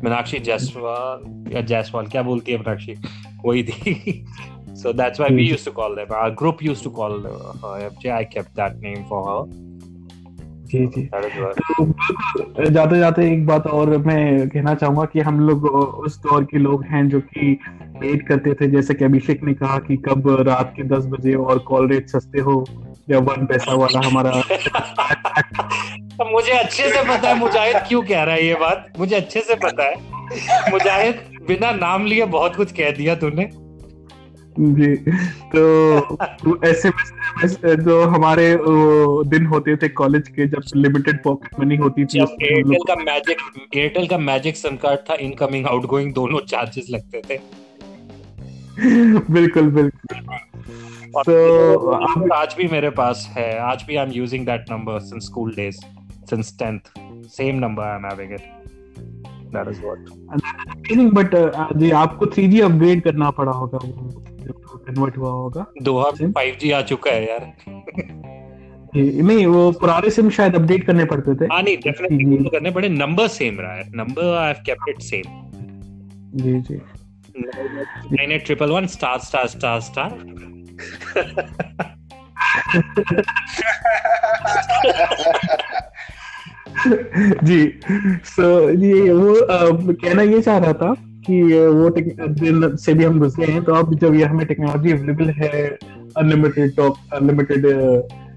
Minakshi Jaswal, yeah, Jaswal, क्या बोलती है Minakshi? वही थी. So that's why we used to call them. Our group used to call her M J. I kept that name for her. जी जी. जाते जाते एक बात और मैं कहना चाहूँगा कि हम लोग उस दौर के लोग हैं जो कि वेट करते थे, जैसे कि अभिषेक ने कहा कि कब रात के दस बजे और कॉल रेट सस्ते हो या वन पैसा वाला हमारा. मुझे अच्छे से पता है मुजाहिद क्यों कह रहा है ये बात. मुझे अच्छे से पता है मुजाहिद, बिना नाम लिए बहुत कुछ कह दिया तूने जी. तो ऐसे जो हमारे दिन होते थे कॉलेज के, जब लिमिटेड पॉकेट मनी होती थी, एयरटेल का मैजिक एयरटेल का मैजिक सिम कार्ड था, इनकमिंग आउटगोइंग दोनों चार्जेस लगते थे. बिल्कुल बिल्कुल. तो आज भी मेरे पास है, आज भी I am using that number since school days. Since tenth, same number I'm having it. That is what. But जी आपको three G upgrade करना पड़ा होगा, convert हुआ होगा. दोहा five G आ चुका है यार. नहीं वो पुराने सिम शायद update करने पड़ते थे. हाँ नहीं definitely करने पड़े. Number same रहा है. Number I've kept it same. जी जी. Nine eight triple one star star star star. जी. सो ये वो कहना ये चाह रहा था कि वो दिन से भी हम गुजरे हैं, तो अब जब ये हमें टेक्नोलॉजी अवेलेबल है अनलिमिटेड टॉक, अनलिमिटेड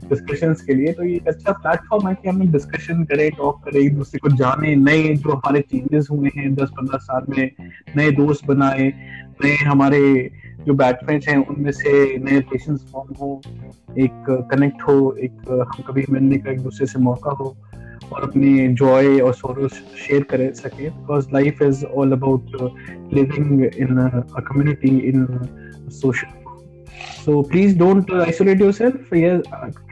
डिस्कशंस के लिए, तो ये अच्छा प्लेटफॉर्म है कि हम डिस्कशन करें, टॉक करें, एक दूसरे को जाने, नए जो हमारे चेंजेस हुए हैं दस पंद्रह साल में, नए दोस्त बनाए, नए हमारे जो बैचमेट्स हैं उनमें से नए रिलेशंस फॉर्म हो, एक कनेक्ट हो, एक हम कभी मिलने का एक दूसरे से मौका हो और अपनी जॉय और सोरो शेयर कर सके. Because life is all about living in a community, in social. So please don't isolate yourself. Yeah,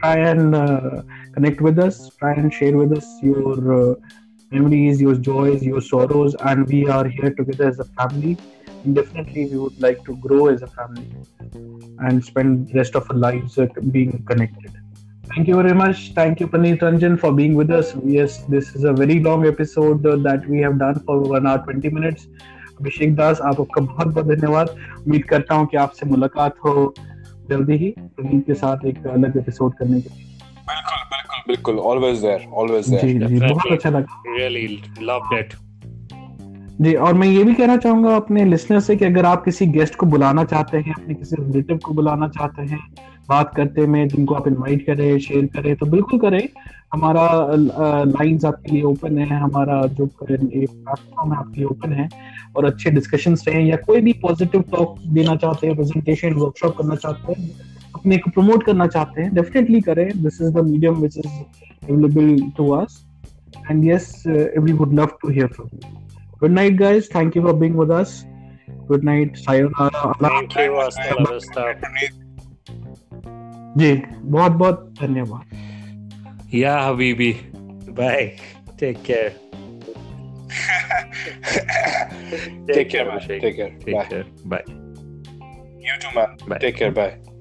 try and uh, connect with us. Try and share with us your uh, memories, your joys, your sorrows, and we are here together as a family. And definitely we would like to grow as a family and spend the rest of our lives being connected. Thank you very much. Thank you, Praneet Ranjan, for being with us. Yes, this is a very long episode that we have done for one hour twenty minutes. Abhishek Das, आपका बहुत बहुत धन्यवाद. उम्मीद करता हूँ कि आपसे मुलाकात हो जल्दी ही प्रनीत के साथ एक अलग एपिसोड करने के लिए. बिल्कुल बिल्कुल बिल्कुल always there, always there. जी जी, बहुत अच्छा लगा. Really loved it. जी, और मैं ये भी कहना चाहूंगा अपने लिसनर से कि अगर आप किसी गेस्ट को बुलाना चाहते हैं, अपने किसी रिलेटिव को बुलाना चाहते हैं बात करते में, जिनको आप इनवाइट करें, शेयर करें, तो बिल्कुल करें. हमारा लाइंस आपके लिए ओपन है, हमारा जो प्लेटफॉर्म है आपके लिए ओपन है, और अच्छे डिस्कशंस रहे, या कोई भी पॉजिटिव टॉक देना चाहते हैं, प्रेजेंटेशन, वर्कशॉप करना चाहते हैं, अपने को प्रमोट करना चाहते हैं, डेफिनेटली करें. This is the medium which is available to us, and yes we would love to hear from you. Good night, guys. Thank you for being with us. Good night. Sayonara. Thank you. Hasta la vista. जी, बहुत बहुत धन्यवाद. या हबीबी, bye. Take care. Take care, man. Take care. Take care. Bye. You too, man. Take care. Bye.